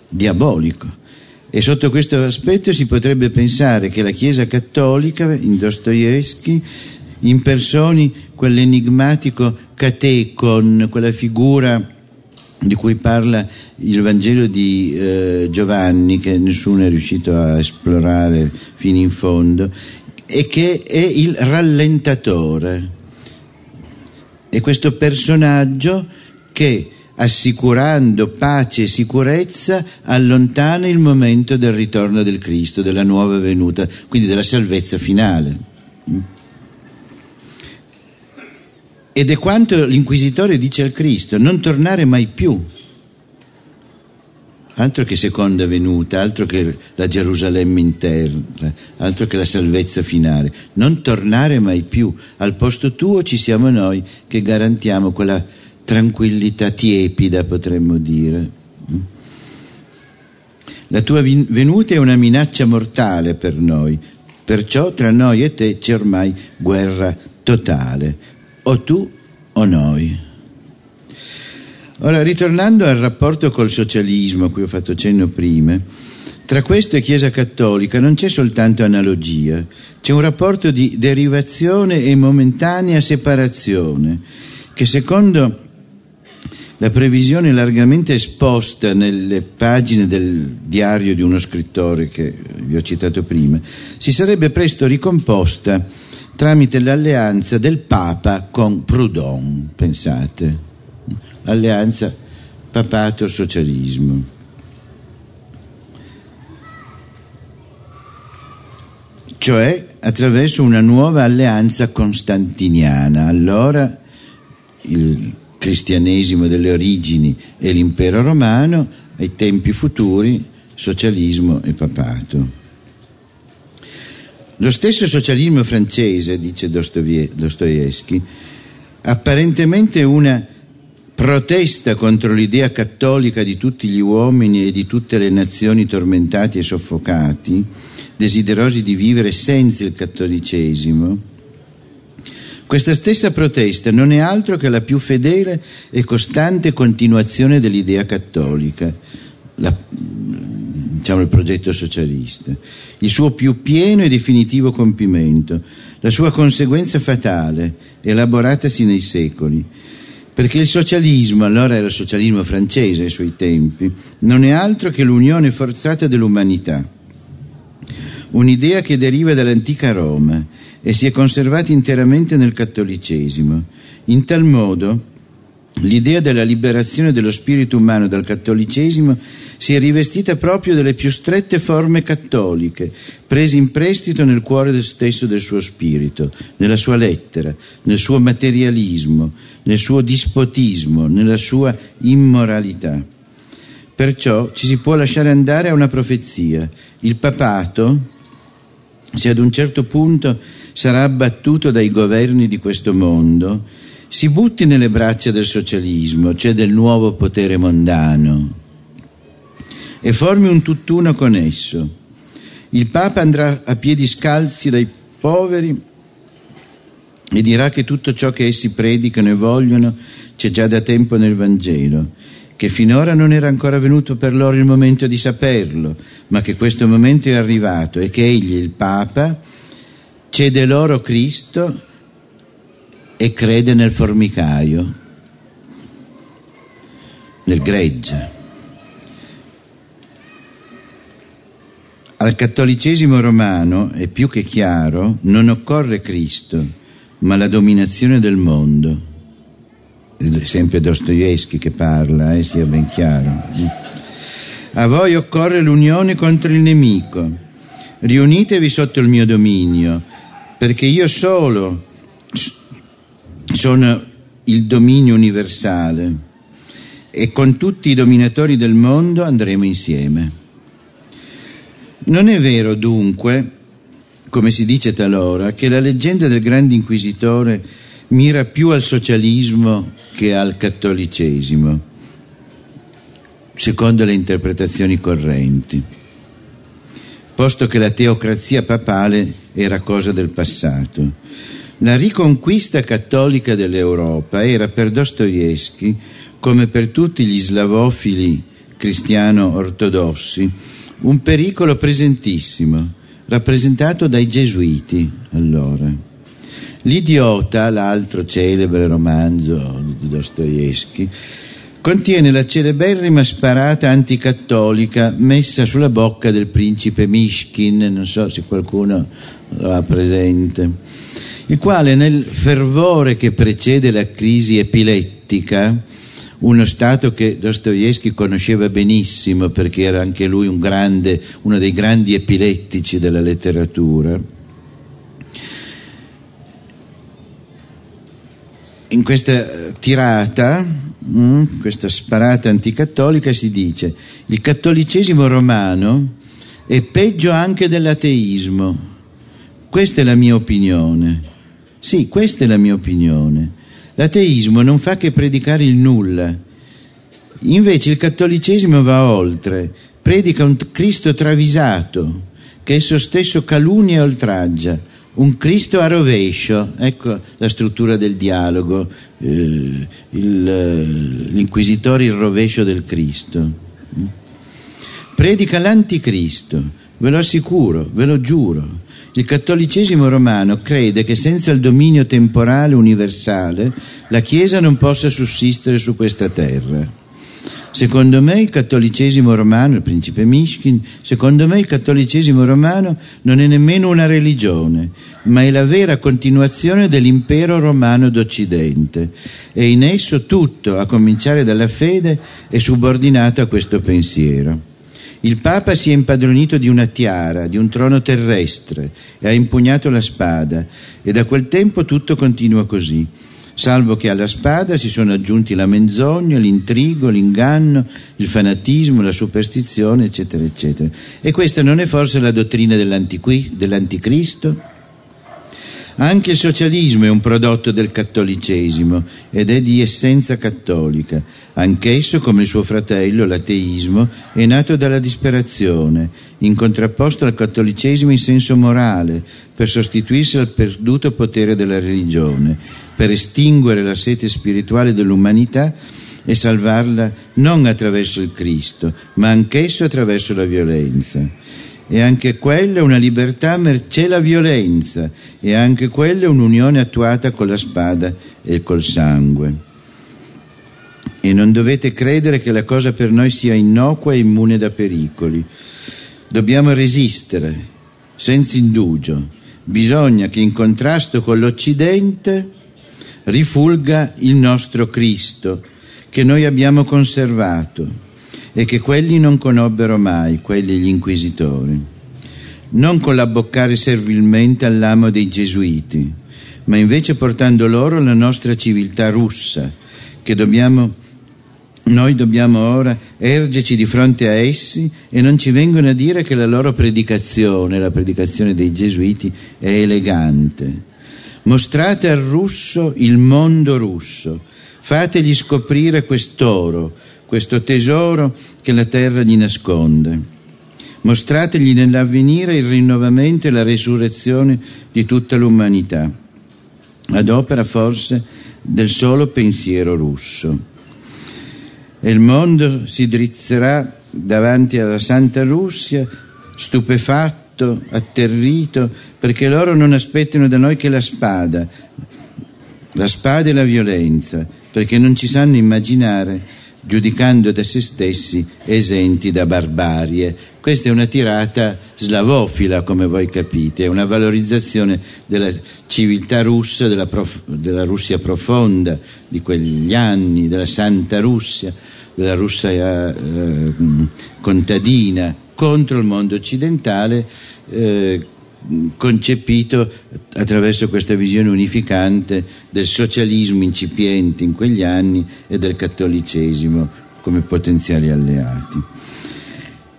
Diabolico. E sotto questo aspetto si potrebbe pensare che la Chiesa cattolica, in Dostoevskij, impersoni quell'enigmatico catecon, quella figura di cui parla il Vangelo di eh, Giovanni, che nessuno è riuscito a esplorare fino in fondo, e che è il rallentatore. È questo personaggio che, assicurando pace e sicurezza, allontana il momento del ritorno del Cristo, della nuova venuta, quindi della salvezza finale. Ed è quanto l'inquisitore dice al Cristo: non tornare mai più. Altro che seconda venuta, altro che la Gerusalemme in terra, altro che la salvezza finale. Non tornare mai più. Al posto tuo ci siamo noi che garantiamo quella tranquillità tiepida, potremmo dire. La tua venuta è una minaccia mortale per noi, perciò tra noi e te c'è ormai guerra totale. O tu o noi. Ora, ritornando al rapporto col socialismo a cui ho fatto cenno prima, tra questo e Chiesa Cattolica non c'è soltanto analogia, c'è un rapporto di derivazione e momentanea separazione che, secondo la previsione largamente esposta nelle pagine del diario di uno scrittore che vi ho citato prima, si sarebbe presto ricomposta tramite l'alleanza del Papa con Proudhon, pensate, alleanza papato-socialismo. Cioè attraverso una nuova alleanza costantiniana. Allora il cristianesimo delle origini e l'impero romano, ai tempi futuri socialismo e papato. Lo stesso socialismo francese, dice Dostoevskij, apparentemente una protesta contro l'idea cattolica di tutti gli uomini e di tutte le nazioni tormentati e soffocati, desiderosi di vivere senza il cattolicesimo, questa stessa protesta non è altro che la più fedele e costante continuazione dell'idea cattolica, la, diciamo il progetto socialista, il suo più pieno e definitivo compimento, la sua conseguenza fatale, elaboratasi nei secoli, perché il socialismo, allora era il socialismo francese ai suoi tempi, non è altro che l'unione forzata dell'umanità, un'idea che deriva dall'antica Roma e si è conservata interamente nel cattolicesimo. In tal modo l'idea della liberazione dello spirito umano dal cattolicesimo si è rivestita proprio delle più strette forme cattoliche, prese in prestito nel cuore stesso del suo spirito, nella sua lettera, nel suo materialismo, nel suo dispotismo, nella sua immoralità. Perciò ci si può lasciare andare a una profezia. Il papato, se ad un certo punto sarà abbattuto dai governi di questo mondo, si butti nelle braccia del socialismo, cioè del nuovo potere mondano, e formi un tutt'uno con esso. Il Papa andrà a piedi scalzi dai poveri e dirà che tutto ciò che essi predicano e vogliono c'è già da tempo nel Vangelo, che finora non era ancora venuto per loro il momento di saperlo, ma che questo momento è arrivato e che egli, il Papa, cede loro Cristo e crede nel formicaio, nel gregge. Al cattolicesimo romano è più che chiaro: non occorre Cristo, ma la dominazione del mondo. È sempre Dostoevskij che parla, eh, sia ben chiaro. A voi occorre l'unione contro il nemico. Riunitevi sotto il mio dominio, perché io solo sono il dominio universale, e con tutti i dominatori del mondo andremo insieme. Non è vero, dunque, come si dice talora, che la leggenda del grande inquisitore mira più al socialismo che al cattolicesimo, secondo le interpretazioni correnti, posto che la teocrazia papale era cosa del passato. La riconquista cattolica dell'Europa era per Dostoevskij, come per tutti gli slavofili cristiano-ortodossi, un pericolo presentissimo, rappresentato dai Gesuiti. Allora, L'idiota, l'altro celebre romanzo di Dostoevskij, contiene la celeberrima sparata anticattolica messa sulla bocca del principe Mishkin, non so se qualcuno lo ha presente, il quale, nel fervore che precede la crisi epilettica, uno stato che Dostoevskij conosceva benissimo perché era anche lui un grande, uno dei grandi epilettici della letteratura, in questa tirata, questa sparata anticattolica, si dice: il cattolicesimo romano è peggio anche dell'ateismo. Questa è la mia opinione. Sì, questa è la mia opinione. L'ateismo non fa che predicare il nulla, invece il cattolicesimo va oltre, predica un Cristo travisato, che esso stesso calunnia e oltraggia, un Cristo a rovescio. Ecco la struttura del dialogo, eh, il, l'inquisitore il rovescio del Cristo. Predica l'anticristo, ve lo assicuro, ve lo giuro. Il cattolicesimo romano crede che senza il dominio temporale universale la Chiesa non possa sussistere su questa terra. Secondo me il cattolicesimo romano, il principe Mishkin, secondo me il cattolicesimo romano non è nemmeno una religione, ma è la vera continuazione dell'impero romano d'Occidente, e in esso tutto, a cominciare dalla fede, è subordinato a questo pensiero. Il Papa si è impadronito di una tiara, di un trono terrestre, e ha impugnato la spada, e da quel tempo tutto continua così, salvo che alla spada si sono aggiunti la menzogna, l'intrigo, l'inganno, il fanatismo, la superstizione, eccetera, eccetera. E questa non è forse la dottrina dell'anticristo? Anche il socialismo è un prodotto del cattolicesimo ed è di essenza cattolica. Anch'esso, come il suo fratello, l'ateismo, è nato dalla disperazione, in contrapposto al cattolicesimo in senso morale, per sostituirsi al perduto potere della religione, per estinguere la sete spirituale dell'umanità e salvarla non attraverso il Cristo, ma anch'esso attraverso la violenza. E anche quella è una libertà mercé la violenza, e anche quella è un'unione attuata con la spada e col sangue. E non dovete credere che la cosa per noi sia innocua e immune da pericoli. Dobbiamo resistere, senza indugio. Bisogna che in contrasto con l'Occidente rifulga il nostro Cristo, che noi abbiamo conservato, e che quelli non conobbero mai, quelli gli inquisitori. Non con l'abboccare servilmente all'amo dei Gesuiti, ma invece portando loro la nostra civiltà russa, che dobbiamo, noi dobbiamo ora ergerci di fronte a essi, e non ci vengono a dire che la loro predicazione, la predicazione dei Gesuiti, è elegante. Mostrate al russo il mondo russo, fategli scoprire quest'oro, questo tesoro che la terra gli nasconde. Mostrategli nell'avvenire il rinnovamento e la resurrezione di tutta l'umanità, ad opera forse del solo pensiero russo. e il mondo si drizzerà davanti alla Santa Russia, stupefatto, atterrito, perché loro non aspettano da noi che la spada, la spada e la violenza, perché non ci sanno immaginare, giudicando da se stessi esenti da barbarie. Questa è una tirata slavofila, come voi capite, è una valorizzazione della civiltà russa, della, prof- della Russia profonda di quegli anni, della Santa Russia, della Russia eh, contadina, contro il mondo occidentale eh, concepito attraverso questa visione unificante del socialismo incipiente in quegli anni e del cattolicesimo come potenziali alleati.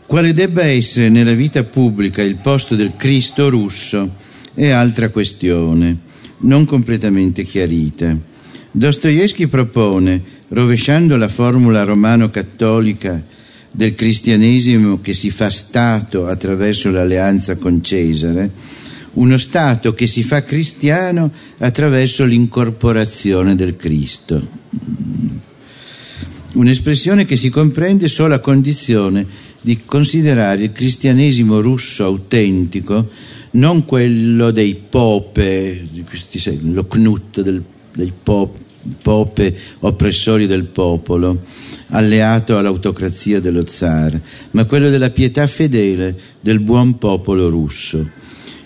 Quale debba essere nella vita pubblica il posto del Cristo russo è altra questione, non completamente chiarita. Dostoevskij propone, rovesciando la formula romano-cattolica del cristianesimo che si fa Stato attraverso l'alleanza con Cesare, uno Stato che si fa cristiano attraverso l'incorporazione del Cristo. Un'espressione che si comprende solo a condizione di considerare il cristianesimo russo autentico non quello dei pope, lo knut del, dei pope, pope oppressori del popolo, alleato all'autocrazia dello zar, ma quello della pietà fedele del buon popolo russo,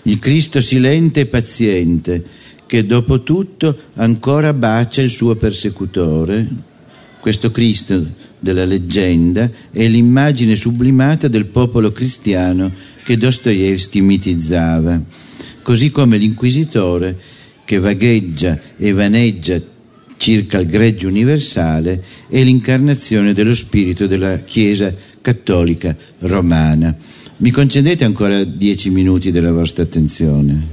il Cristo silente e paziente che dopo tutto ancora bacia il suo persecutore. Questo Cristo della leggenda è l'immagine sublimata del popolo cristiano che Dostoevskij mitizzava, così come l'inquisitore che vagheggia e vaneggia circa il gregge universale è l'incarnazione dello spirito della Chiesa cattolica romana. Mi concedete ancora dieci minuti della vostra attenzione?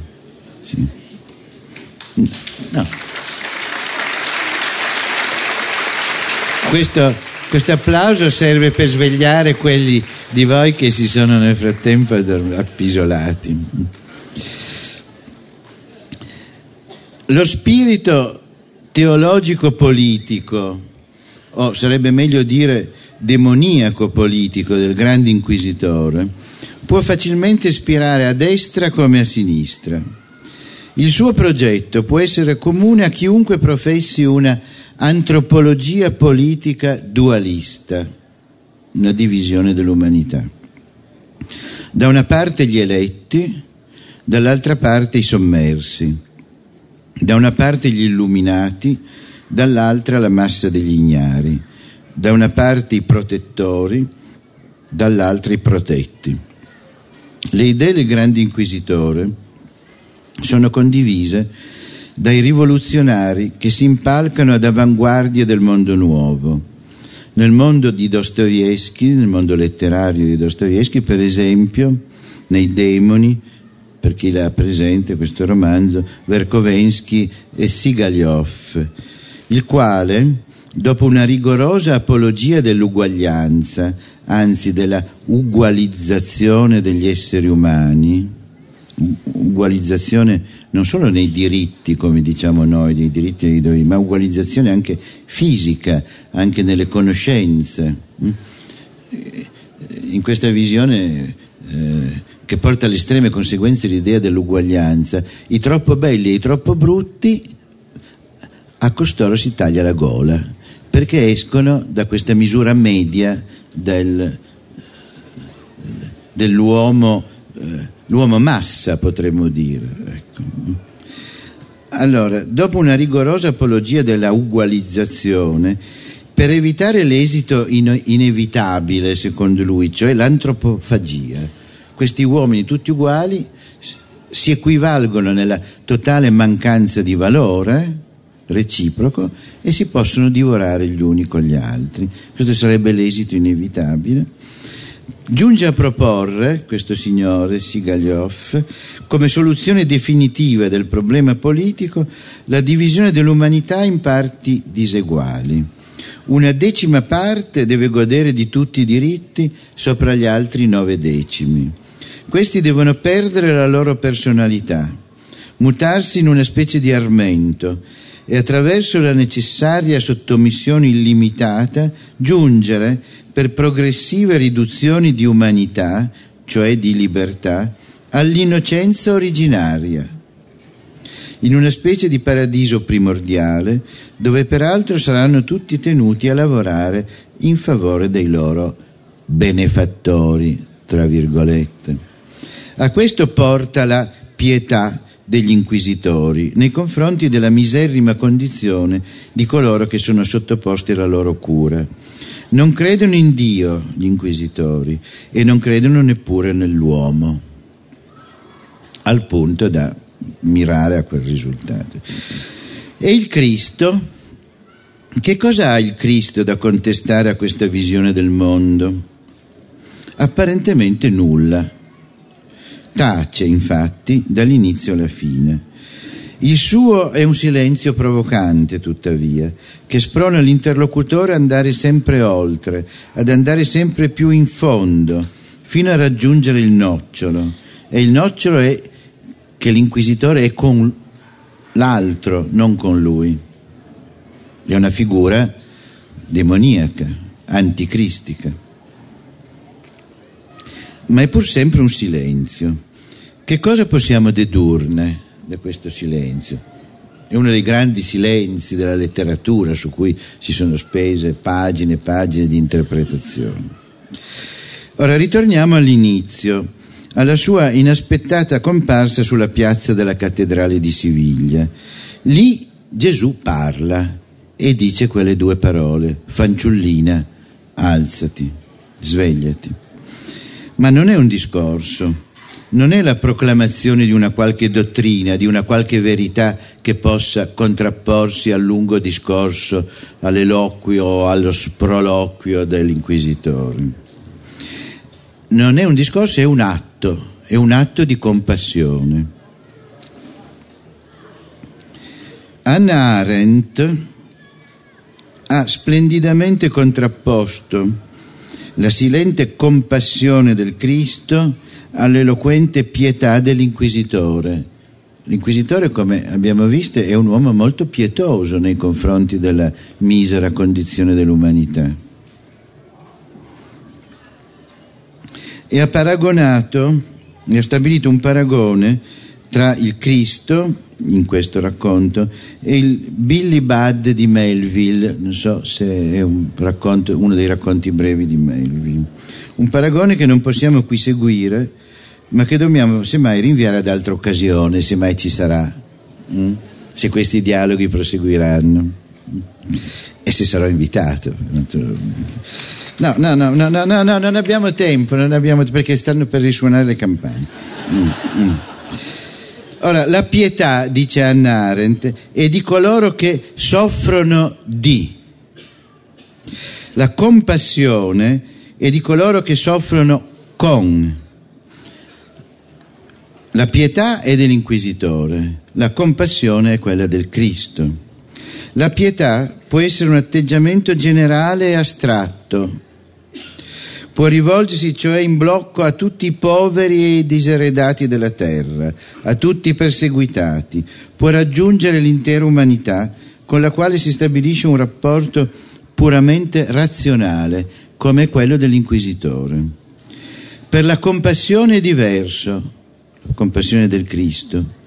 Sì. No. Questo, questo applauso serve per svegliare quelli di voi che si sono nel frattempo appisolati. Lo spirito teologico-politico, o sarebbe meglio dire demoniaco-politico, del grande inquisitore può facilmente ispirare a destra come a sinistra. Il suo progetto può essere comune a chiunque professi una antropologia politica dualista, una divisione dell'umanità. Da una parte gli eletti, dall'altra parte i sommersi. Da una parte gli illuminati, dall'altra la massa degli ignari. Da una parte i protettori, dall'altra i protetti. Le idee del grande inquisitore sono condivise dai rivoluzionari che si impalcano ad avanguardia del mondo nuovo. Nel mondo di Dostoevskij, nel mondo letterario di Dostoevskij, per esempio, nei Demoni, per chi l'ha presente questo romanzo, Verkovensky e Siviglia, il quale, dopo una rigorosa apologia dell'uguaglianza, anzi della ugualizzazione degli esseri umani, ugualizzazione non solo nei diritti, come diciamo noi, dei diritti e dei doveri, ma ugualizzazione anche fisica, anche nelle conoscenze, in questa visione eh, che porta alle estreme conseguenze l'idea dell'uguaglianza, i troppo belli e i troppo brutti, a costoro si taglia la gola, perché escono da questa misura media del, dell'uomo, l'uomo massa, potremmo dire. Ecco. Allora, dopo una rigorosa apologia della ugualizzazione, per evitare l'esito in- inevitabile, secondo lui, cioè l'antropofagia, questi uomini tutti uguali si equivalgono nella totale mancanza di valore reciproco e si possono divorare gli uni con gli altri. Questo sarebbe l'esito inevitabile. Giunge a proporre, questo signore Siviglia, come soluzione definitiva del problema politico, la divisione dell'umanità in parti diseguali. Una decima parte deve godere di tutti i diritti sopra gli altri nove decimi. Questi devono perdere la loro personalità, mutarsi in una specie di armento e attraverso la necessaria sottomissione illimitata giungere, per progressive riduzioni di umanità, cioè di libertà, all'innocenza originaria, in una specie di paradiso primordiale, dove peraltro saranno tutti tenuti a lavorare in favore dei loro benefattori, tra virgolette. A questo porta la pietà degli inquisitori nei confronti della miserrima condizione di coloro che sono sottoposti alla loro cura. Non credono in Dio gli inquisitori e non credono neppure nell'uomo, al punto da mirare a quel risultato. E il Cristo? Che cosa ha il Cristo da contestare a questa visione del mondo? Apparentemente nulla. Tace, infatti, dall'inizio alla fine. Il suo è un silenzio provocante, tuttavia, che sprona l'interlocutore ad andare sempre oltre, ad andare sempre più in fondo, fino a raggiungere il nocciolo. E il nocciolo è che l'inquisitore è con l'altro, non con lui. È una figura demoniaca, anticristica. Ma è pur sempre un silenzio. Che cosa possiamo dedurne da questo silenzio? È uno dei grandi silenzi della letteratura, su cui si sono spese pagine e pagine di interpretazione. Ora ritorniamo all'inizio, alla sua inaspettata comparsa sulla piazza della cattedrale di Siviglia. Lì Gesù parla e dice quelle due parole: fanciullina, alzati, svegliati. Ma non è un discorso, non è la proclamazione di una qualche dottrina, di una qualche verità che possa contrapporsi al lungo discorso, all'eloquio o allo sproloquio dell'inquisitore. Non è un discorso, è un atto, è un atto di compassione. Hannah Arendt ha splendidamente contrapposto la silente compassione del Cristo all'eloquente pietà dell'inquisitore. L'inquisitore, come abbiamo visto, è un uomo molto pietoso nei confronti della misera condizione dell'umanità, e ha paragonato e ha stabilito un paragone tra il Cristo in questo racconto e il Billy Budd di Melville. Non so se è un racconto, uno dei racconti brevi di Melville, un paragone che non possiamo qui seguire, ma che dobbiamo semmai rinviare ad altra occasione, semmai ci sarà, mh? se questi dialoghi proseguiranno e se sarò invitato, naturalmente. No, no, no, no, no, no, no, non abbiamo tempo, non abbiamo, perché stanno per risuonare le campane. Mm, mm. Ora, la pietà, dice Hannah Arendt, è di coloro che soffrono di. La compassione è di coloro che soffrono con. La pietà è dell'inquisitore, la compassione è quella del Cristo. La pietà può essere un atteggiamento generale e astratto. Può rivolgersi cioè in blocco a tutti i poveri e i diseredati della terra, a tutti i perseguitati, può raggiungere l'intera umanità, con la quale si stabilisce un rapporto puramente razionale, come quello dell'inquisitore. Per la compassione è diverso, la compassione del Cristo.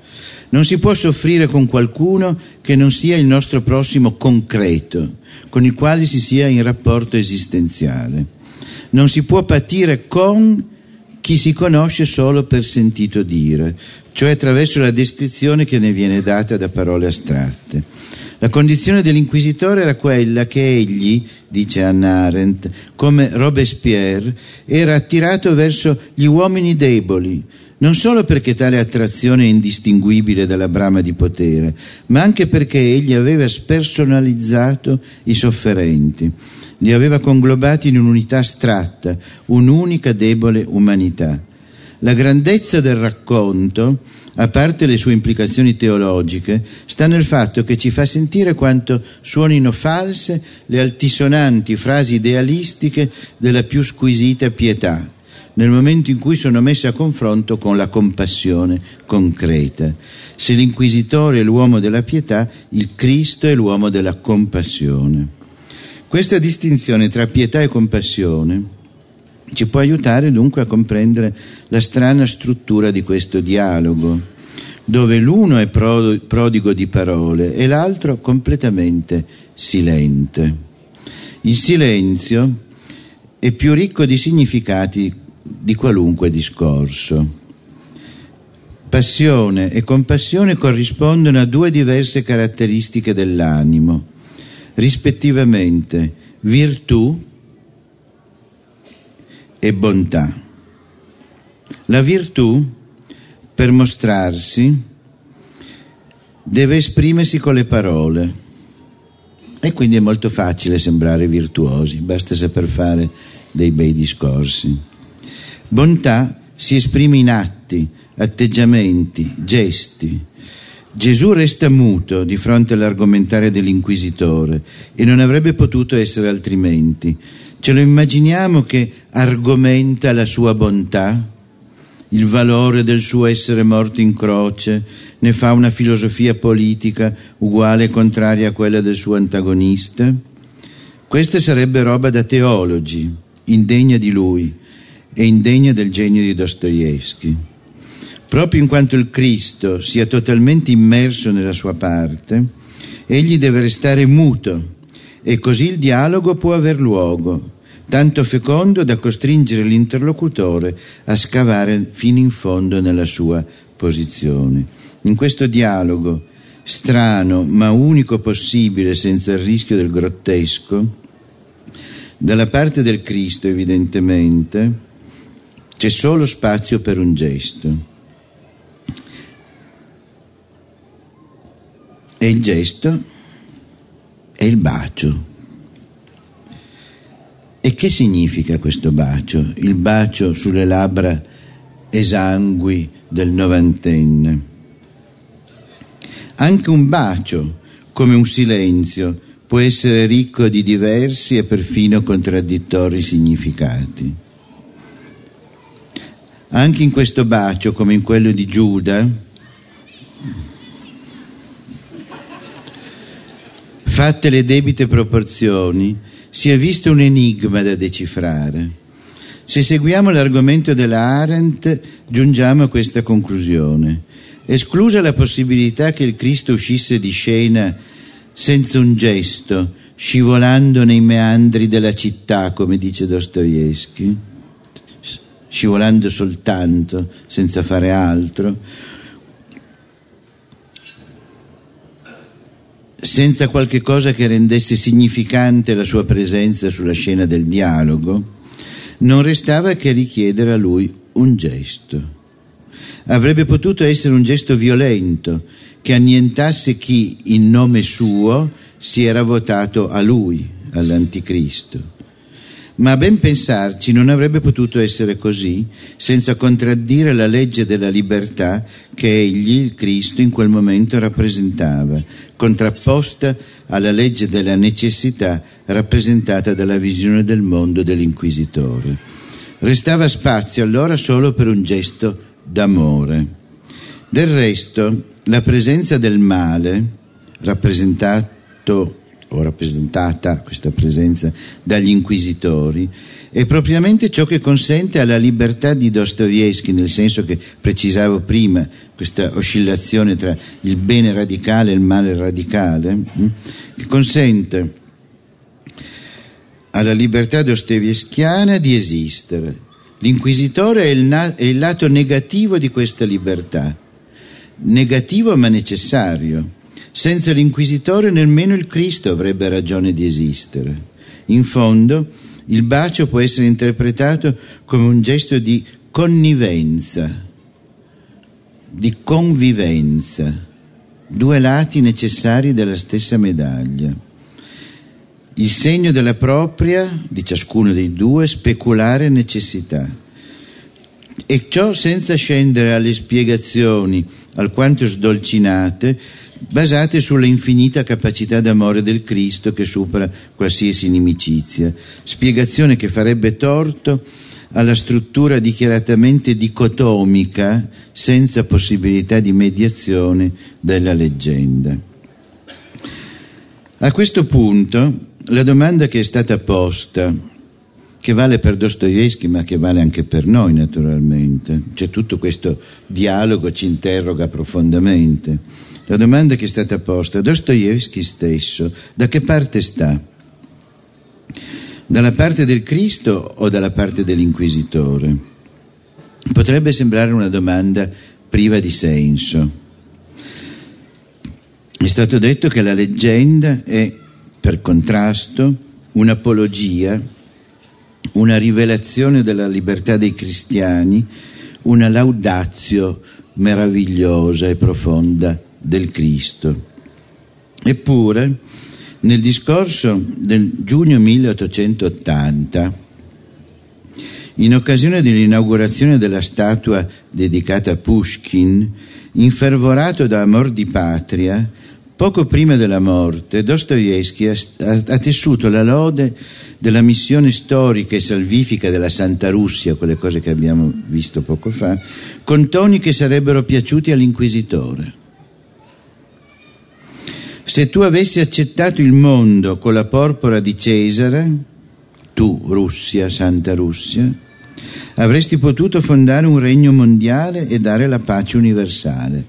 Non si può soffrire con qualcuno che non sia il nostro prossimo concreto, con il quale si sia in rapporto esistenziale. Non si può patire con chi si conosce solo per sentito dire, cioè attraverso la descrizione che ne viene data da parole astratte. La condizione dell'inquisitore era quella che egli, dice Hannah Arendt, come Robespierre, era attirato verso gli uomini deboli, non solo perché tale attrazione è indistinguibile dalla brama di potere, ma anche perché egli aveva spersonalizzato i sofferenti, li aveva conglobati in un'unità astratta, un'unica debole umanità. La grandezza del racconto, a parte le sue implicazioni teologiche, sta nel fatto che ci fa sentire quanto suonino false le altisonanti frasi idealistiche della più squisita pietà, nel momento in cui sono messe a confronto con la compassione concreta. Se l'inquisitore è l'uomo della pietà, il Cristo è l'uomo della compassione. Questa distinzione tra pietà e compassione ci può aiutare dunque a comprendere la strana struttura di questo dialogo, dove l'uno è prodigo di parole e l'altro completamente silente. Il silenzio è più ricco di significati di qualunque discorso. Passione e compassione corrispondono a due diverse caratteristiche dell'animo, rispettivamente virtù e bontà. La virtù, per mostrarsi, deve esprimersi con le parole, e quindi è molto facile sembrare virtuosi, basta saper fare dei bei discorsi. Bontà si esprime in atti, atteggiamenti, gesti. Gesù resta muto di fronte all'argomentare dell'inquisitore, e non avrebbe potuto essere altrimenti. Ce lo immaginiamo che argomenta la sua bontà, il valore del suo essere morto in croce, ne fa una filosofia politica uguale e contraria a quella del suo antagonista? Questa sarebbe roba da teologi, indegna di lui e indegna del genio di Dostoevskij. Proprio in quanto il Cristo sia totalmente immerso nella sua parte, egli deve restare muto, e così il dialogo può aver luogo, tanto fecondo da costringere l'interlocutore a scavare fino in fondo nella sua posizione. In questo dialogo, strano ma unico possibile senza il rischio del grottesco, dalla parte del Cristo evidentemente c'è solo spazio per un gesto. E il gesto è il bacio. E che significa questo bacio? Il bacio sulle labbra esangui del novantenne. Anche un bacio, come un silenzio, può essere ricco di diversi e perfino contraddittori significati. Anche in questo bacio, come in quello di Giuda, fatte le debite proporzioni, si è visto un enigma da decifrare. Se seguiamo l'argomento della Arendt, giungiamo a questa conclusione. Esclusa la possibilità che il Cristo uscisse di scena senza un gesto, scivolando nei meandri della città, come dice Dostoevskij, scivolando soltanto, senza fare altro, senza qualche cosa che rendesse significante la sua presenza sulla scena del dialogo, non restava che richiedere a lui un gesto. Avrebbe potuto essere un gesto violento, che annientasse chi, in nome suo, si era votato a lui, all'anticristo. Ma a ben pensarci non avrebbe potuto essere così, senza contraddire la legge della libertà che egli, il Cristo, in quel momento rappresentava, contrapposta alla legge della necessità rappresentata dalla visione del mondo dell'inquisitore. Restava spazio allora solo per un gesto d'amore. Del resto, la presenza del male, rappresentato o rappresentata, questa presenza, dagli inquisitori, è propriamente ciò che consente alla libertà di Dostoevskij, nel senso che precisavo prima, questa oscillazione tra il bene radicale e il male radicale, che consente alla libertà dostoevskiana di esistere. L'inquisitore è il, na- è il lato negativo di questa libertà, negativo ma necessario. Senza l'inquisitore nemmeno il Cristo avrebbe ragione di esistere. In fondo, il bacio può essere interpretato come un gesto di connivenza, di convivenza, due lati necessari della stessa medaglia. Il segno della propria, di ciascuno dei due, speculare necessità. E ciò senza scendere alle spiegazioni alquanto sdolcinate, basate sulla infinita capacità d'amore del Cristo che supera qualsiasi inimicizia, spiegazione che farebbe torto alla struttura dichiaratamente dicotomica, senza possibilità di mediazione della leggenda. A questo punto la domanda che è stata posta, che vale per Dostoevskij ma che vale anche per noi naturalmente, cioè tutto questo dialogo ci interroga profondamente, la domanda che è stata posta, Dostoevskij stesso da che parte sta? Dalla parte del Cristo o dalla parte dell'inquisitore? Potrebbe sembrare una domanda priva di senso. È stato detto che la leggenda è, per contrasto, un'apologia, una rivelazione della libertà dei cristiani, una laudatio meravigliosa e profonda del Cristo. Eppure, nel discorso del giugno milleottocentottanta, in occasione dell'inaugurazione della statua dedicata a Pushkin, infervorato da amor di patria, poco prima della morte, Dostoevskij ha, ha tessuto la lode della missione storica e salvifica della Santa Russia, quelle cose che abbiamo visto poco fa, con toni che sarebbero piaciuti all'inquisitore. Se tu avessi accettato il mondo con la porpora di Cesare, tu, Russia, Santa Russia, avresti potuto fondare un regno mondiale e dare la pace universale.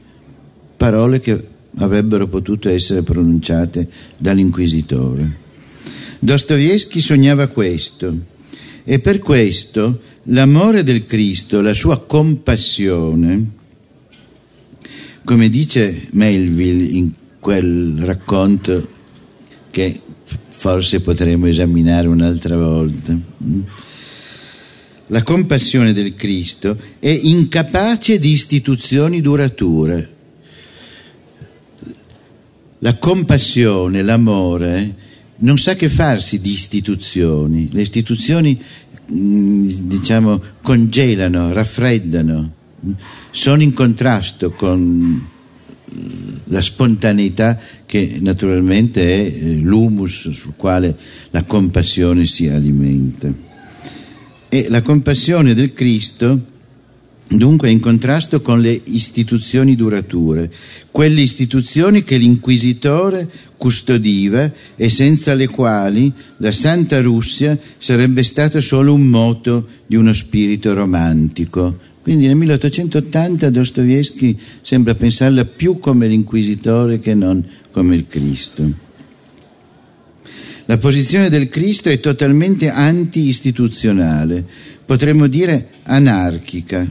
Parole che avrebbero potuto essere pronunciate dall'inquisitore. Dostoevskij sognava questo, e per questo l'amore del Cristo, la sua compassione, come dice Melville in quel racconto che forse potremo esaminare un'altra volta, la compassione del Cristo è incapace di istituzioni durature. La compassione, l'amore, non sa che farsi di istituzioni. Le istituzioni, diciamo, congelano, raffreddano, sono in contrasto con la spontaneità che naturalmente è l'humus sul quale la compassione si alimenta. E la compassione del Cristo dunque è in contrasto con le istituzioni durature, quelle istituzioni che l'inquisitore custodiva e senza le quali la Santa Russia sarebbe stata solo un moto di uno spirito romantico. Quindi nel milleottocentottanta Dostoevskij sembra pensarla più come l'inquisitore che non come il Cristo. La posizione del Cristo è totalmente anti-istituzionale, potremmo dire anarchica,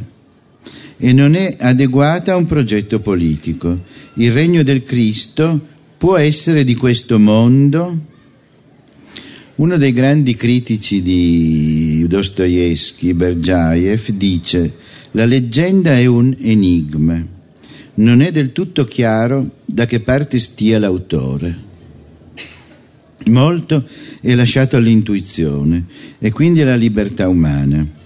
e non è adeguata a un progetto politico. Il regno del Cristo può essere di questo mondo. Uno dei grandi critici di Dostoevskij, Berjaev, dice: la leggenda è un enigma, non è del tutto chiaro da che parte stia l'autore. Molto è lasciato all'intuizione e quindi alla libertà umana.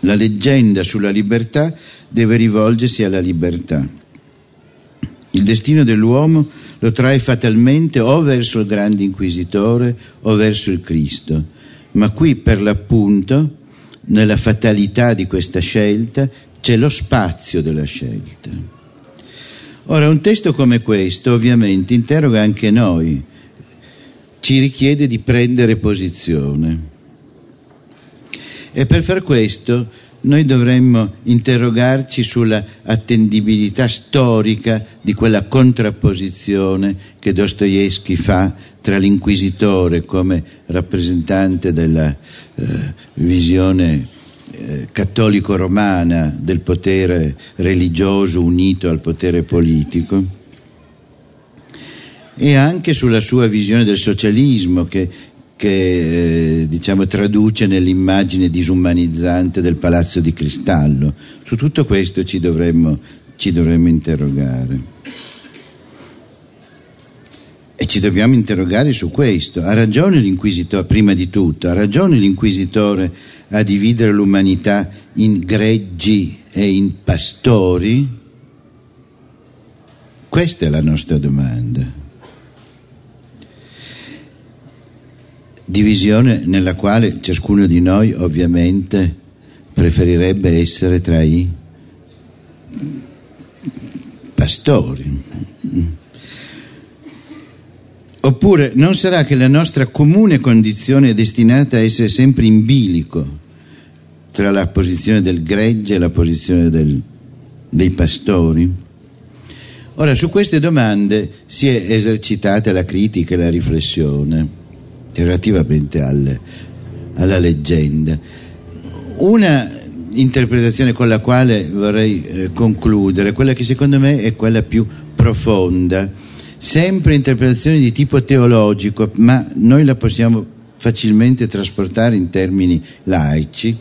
La leggenda sulla libertà deve rivolgersi alla libertà. Il destino dell'uomo lo trae fatalmente o verso il grande inquisitore o verso il Cristo, ma qui per l'appunto nella fatalità di questa scelta c'è lo spazio della scelta. Ora, un testo come questo ovviamente interroga anche noi, ci richiede di prendere posizione, e per far questo noi dovremmo interrogarci sulla attendibilità storica di quella contrapposizione che Dostoevskij fa tra l'inquisitore come rappresentante della eh, visione eh, cattolico-romana del potere religioso unito al potere politico, e anche sulla sua visione del socialismo che, che eh, diciamo traduce nell'immagine disumanizzante del palazzo di cristallo. Su tutto questo ci dovremmo, ci dovremmo interrogare, e ci dobbiamo interrogare su questo. Ha ragione l'inquisitore, prima di tutto ha ragione l'inquisitore a dividere l'umanità in greggi e in pastori? Questa è la nostra domanda. Divisione nella quale ciascuno di noi ovviamente preferirebbe essere tra i pastori. Oppure non sarà che la nostra comune condizione è destinata a essere sempre in bilico tra la posizione del gregge e la posizione del, dei pastori? Ora, su queste domande si è esercitata la critica e la riflessione relativamente al, alla leggenda. Una interpretazione con la quale vorrei eh, concludere, quella che secondo me è quella più profonda, sempre interpretazione di tipo teologico, ma noi la possiamo facilmente trasportare in termini laici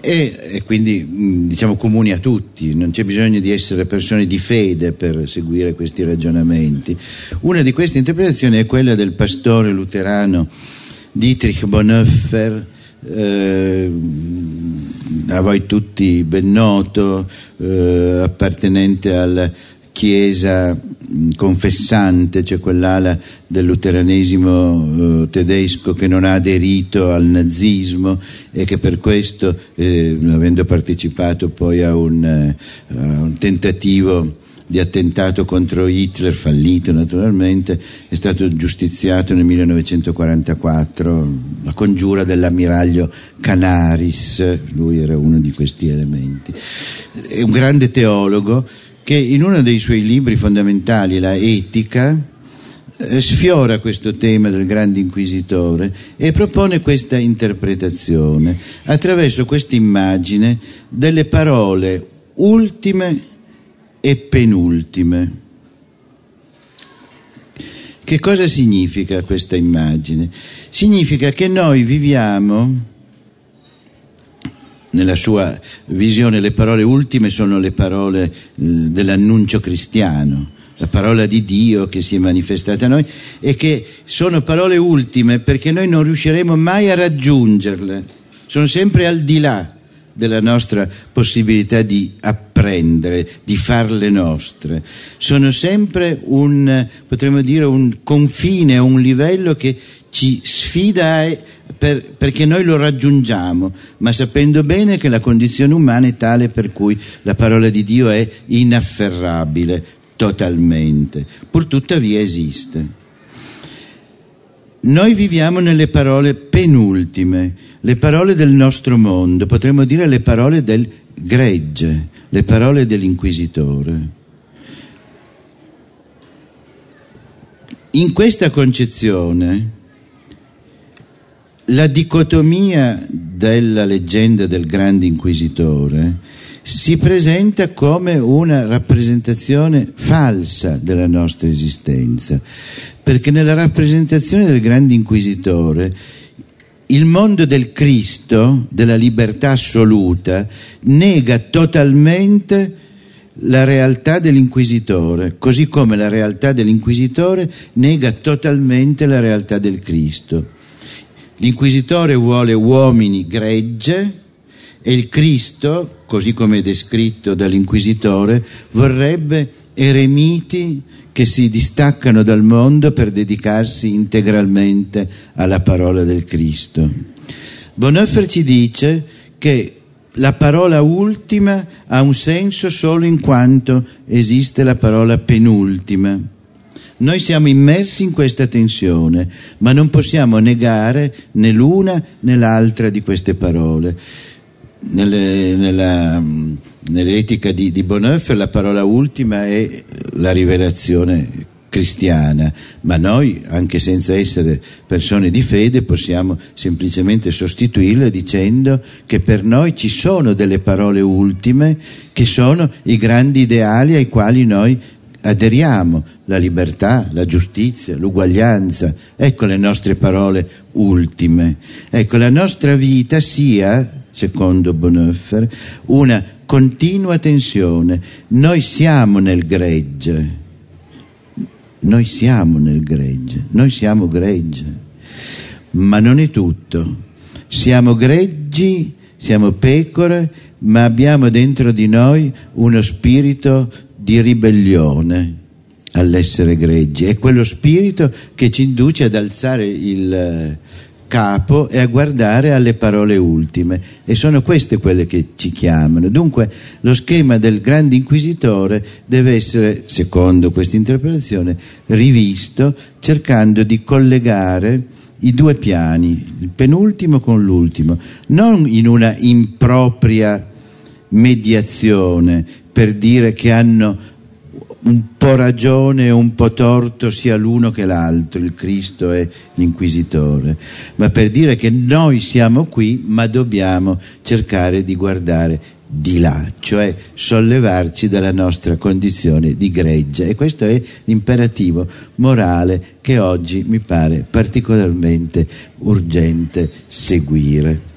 e, e quindi diciamo comuni a tutti, non c'è bisogno di essere persone di fede per seguire questi ragionamenti. Una di queste interpretazioni è quella del pastore luterano Dietrich Bonhoeffer, eh, a voi tutti ben noto, eh, appartenente alla Chiesa confessante, cioè quell'ala del luteranesimo eh, tedesco che non ha aderito al nazismo e che per questo, eh, avendo partecipato poi a un, eh, a un tentativo di attentato contro Hitler, fallito naturalmente, è stato giustiziato nel millenovecentoquarantaquattro, la congiura dell'ammiraglio Canaris, lui era uno di questi elementi. È un grande teologo che in uno dei suoi libri fondamentali, La Etica, sfiora questo tema del grande inquisitore e propone questa interpretazione attraverso questa immagine delle parole ultime e penultime. Che cosa significa questa immagine? Significa che noi viviamo, nella sua visione le parole ultime sono le parole eh, dell'annuncio cristiano, la parola di Dio che si è manifestata a noi, e che sono parole ultime perché noi non riusciremo mai a raggiungerle, sono sempre al di là della nostra possibilità di apprendere, di farle nostre, sono sempre un, potremmo dire, un confine, un livello che ci sfida a, per, perché noi lo raggiungiamo, ma sapendo bene che la condizione umana è tale per cui la parola di Dio è inafferrabile totalmente, pur tuttavia esiste. Noi viviamo nelle parole penultime, le parole del nostro mondo, potremmo dire le parole del gregge, le parole dell'inquisitore. In questa concezione la dicotomia della leggenda del grande inquisitore si presenta come una rappresentazione falsa della nostra esistenza, perché nella rappresentazione del grande inquisitore il mondo del Cristo, della libertà assoluta, nega totalmente la realtà dell'inquisitore, così come la realtà dell'inquisitore nega totalmente la realtà del Cristo. L'inquisitore vuole uomini gregge e il Cristo, così come è descritto dall'inquisitore, vorrebbe eremiti che si distaccano dal mondo per dedicarsi integralmente alla parola del Cristo. Bonhoeffer ci dice che la parola ultima ha un senso solo in quanto esiste la parola penultima. Noi siamo immersi in questa tensione, ma non possiamo negare né l'una né l'altra di queste parole. Nelle, nella, nell'etica di, di Bonhoeffer la parola ultima è la rivelazione cristiana, ma noi, anche senza essere persone di fede, possiamo semplicemente sostituirla dicendo che per noi ci sono delle parole ultime che sono i grandi ideali ai quali noi aderiamo: la libertà, la giustizia, l'uguaglianza. Ecco le nostre parole ultime. Ecco, la nostra vita sia, secondo Bonhoeffer, una continua tensione. Noi siamo nel gregge, noi siamo nel gregge, noi siamo gregge, ma non è tutto. Siamo greggi, siamo pecore, ma abbiamo dentro di noi uno spirito di ribellione all'essere greggi. È quello spirito che ci induce ad alzare il capo e a guardare alle parole ultime, e sono queste quelle che ci chiamano. Dunque lo schema del grande inquisitore deve essere, secondo questa interpretazione, rivisto, cercando di collegare i due piani, il penultimo con l'ultimo, non in una impropria mediazione per dire che hanno un po' ragione e un po' torto sia l'uno che l'altro, il Cristo e l'inquisitore, ma per dire che noi siamo qui, ma dobbiamo cercare di guardare di là, cioè sollevarci dalla nostra condizione di greggia, e questo è l'imperativo morale che oggi mi pare particolarmente urgente seguire.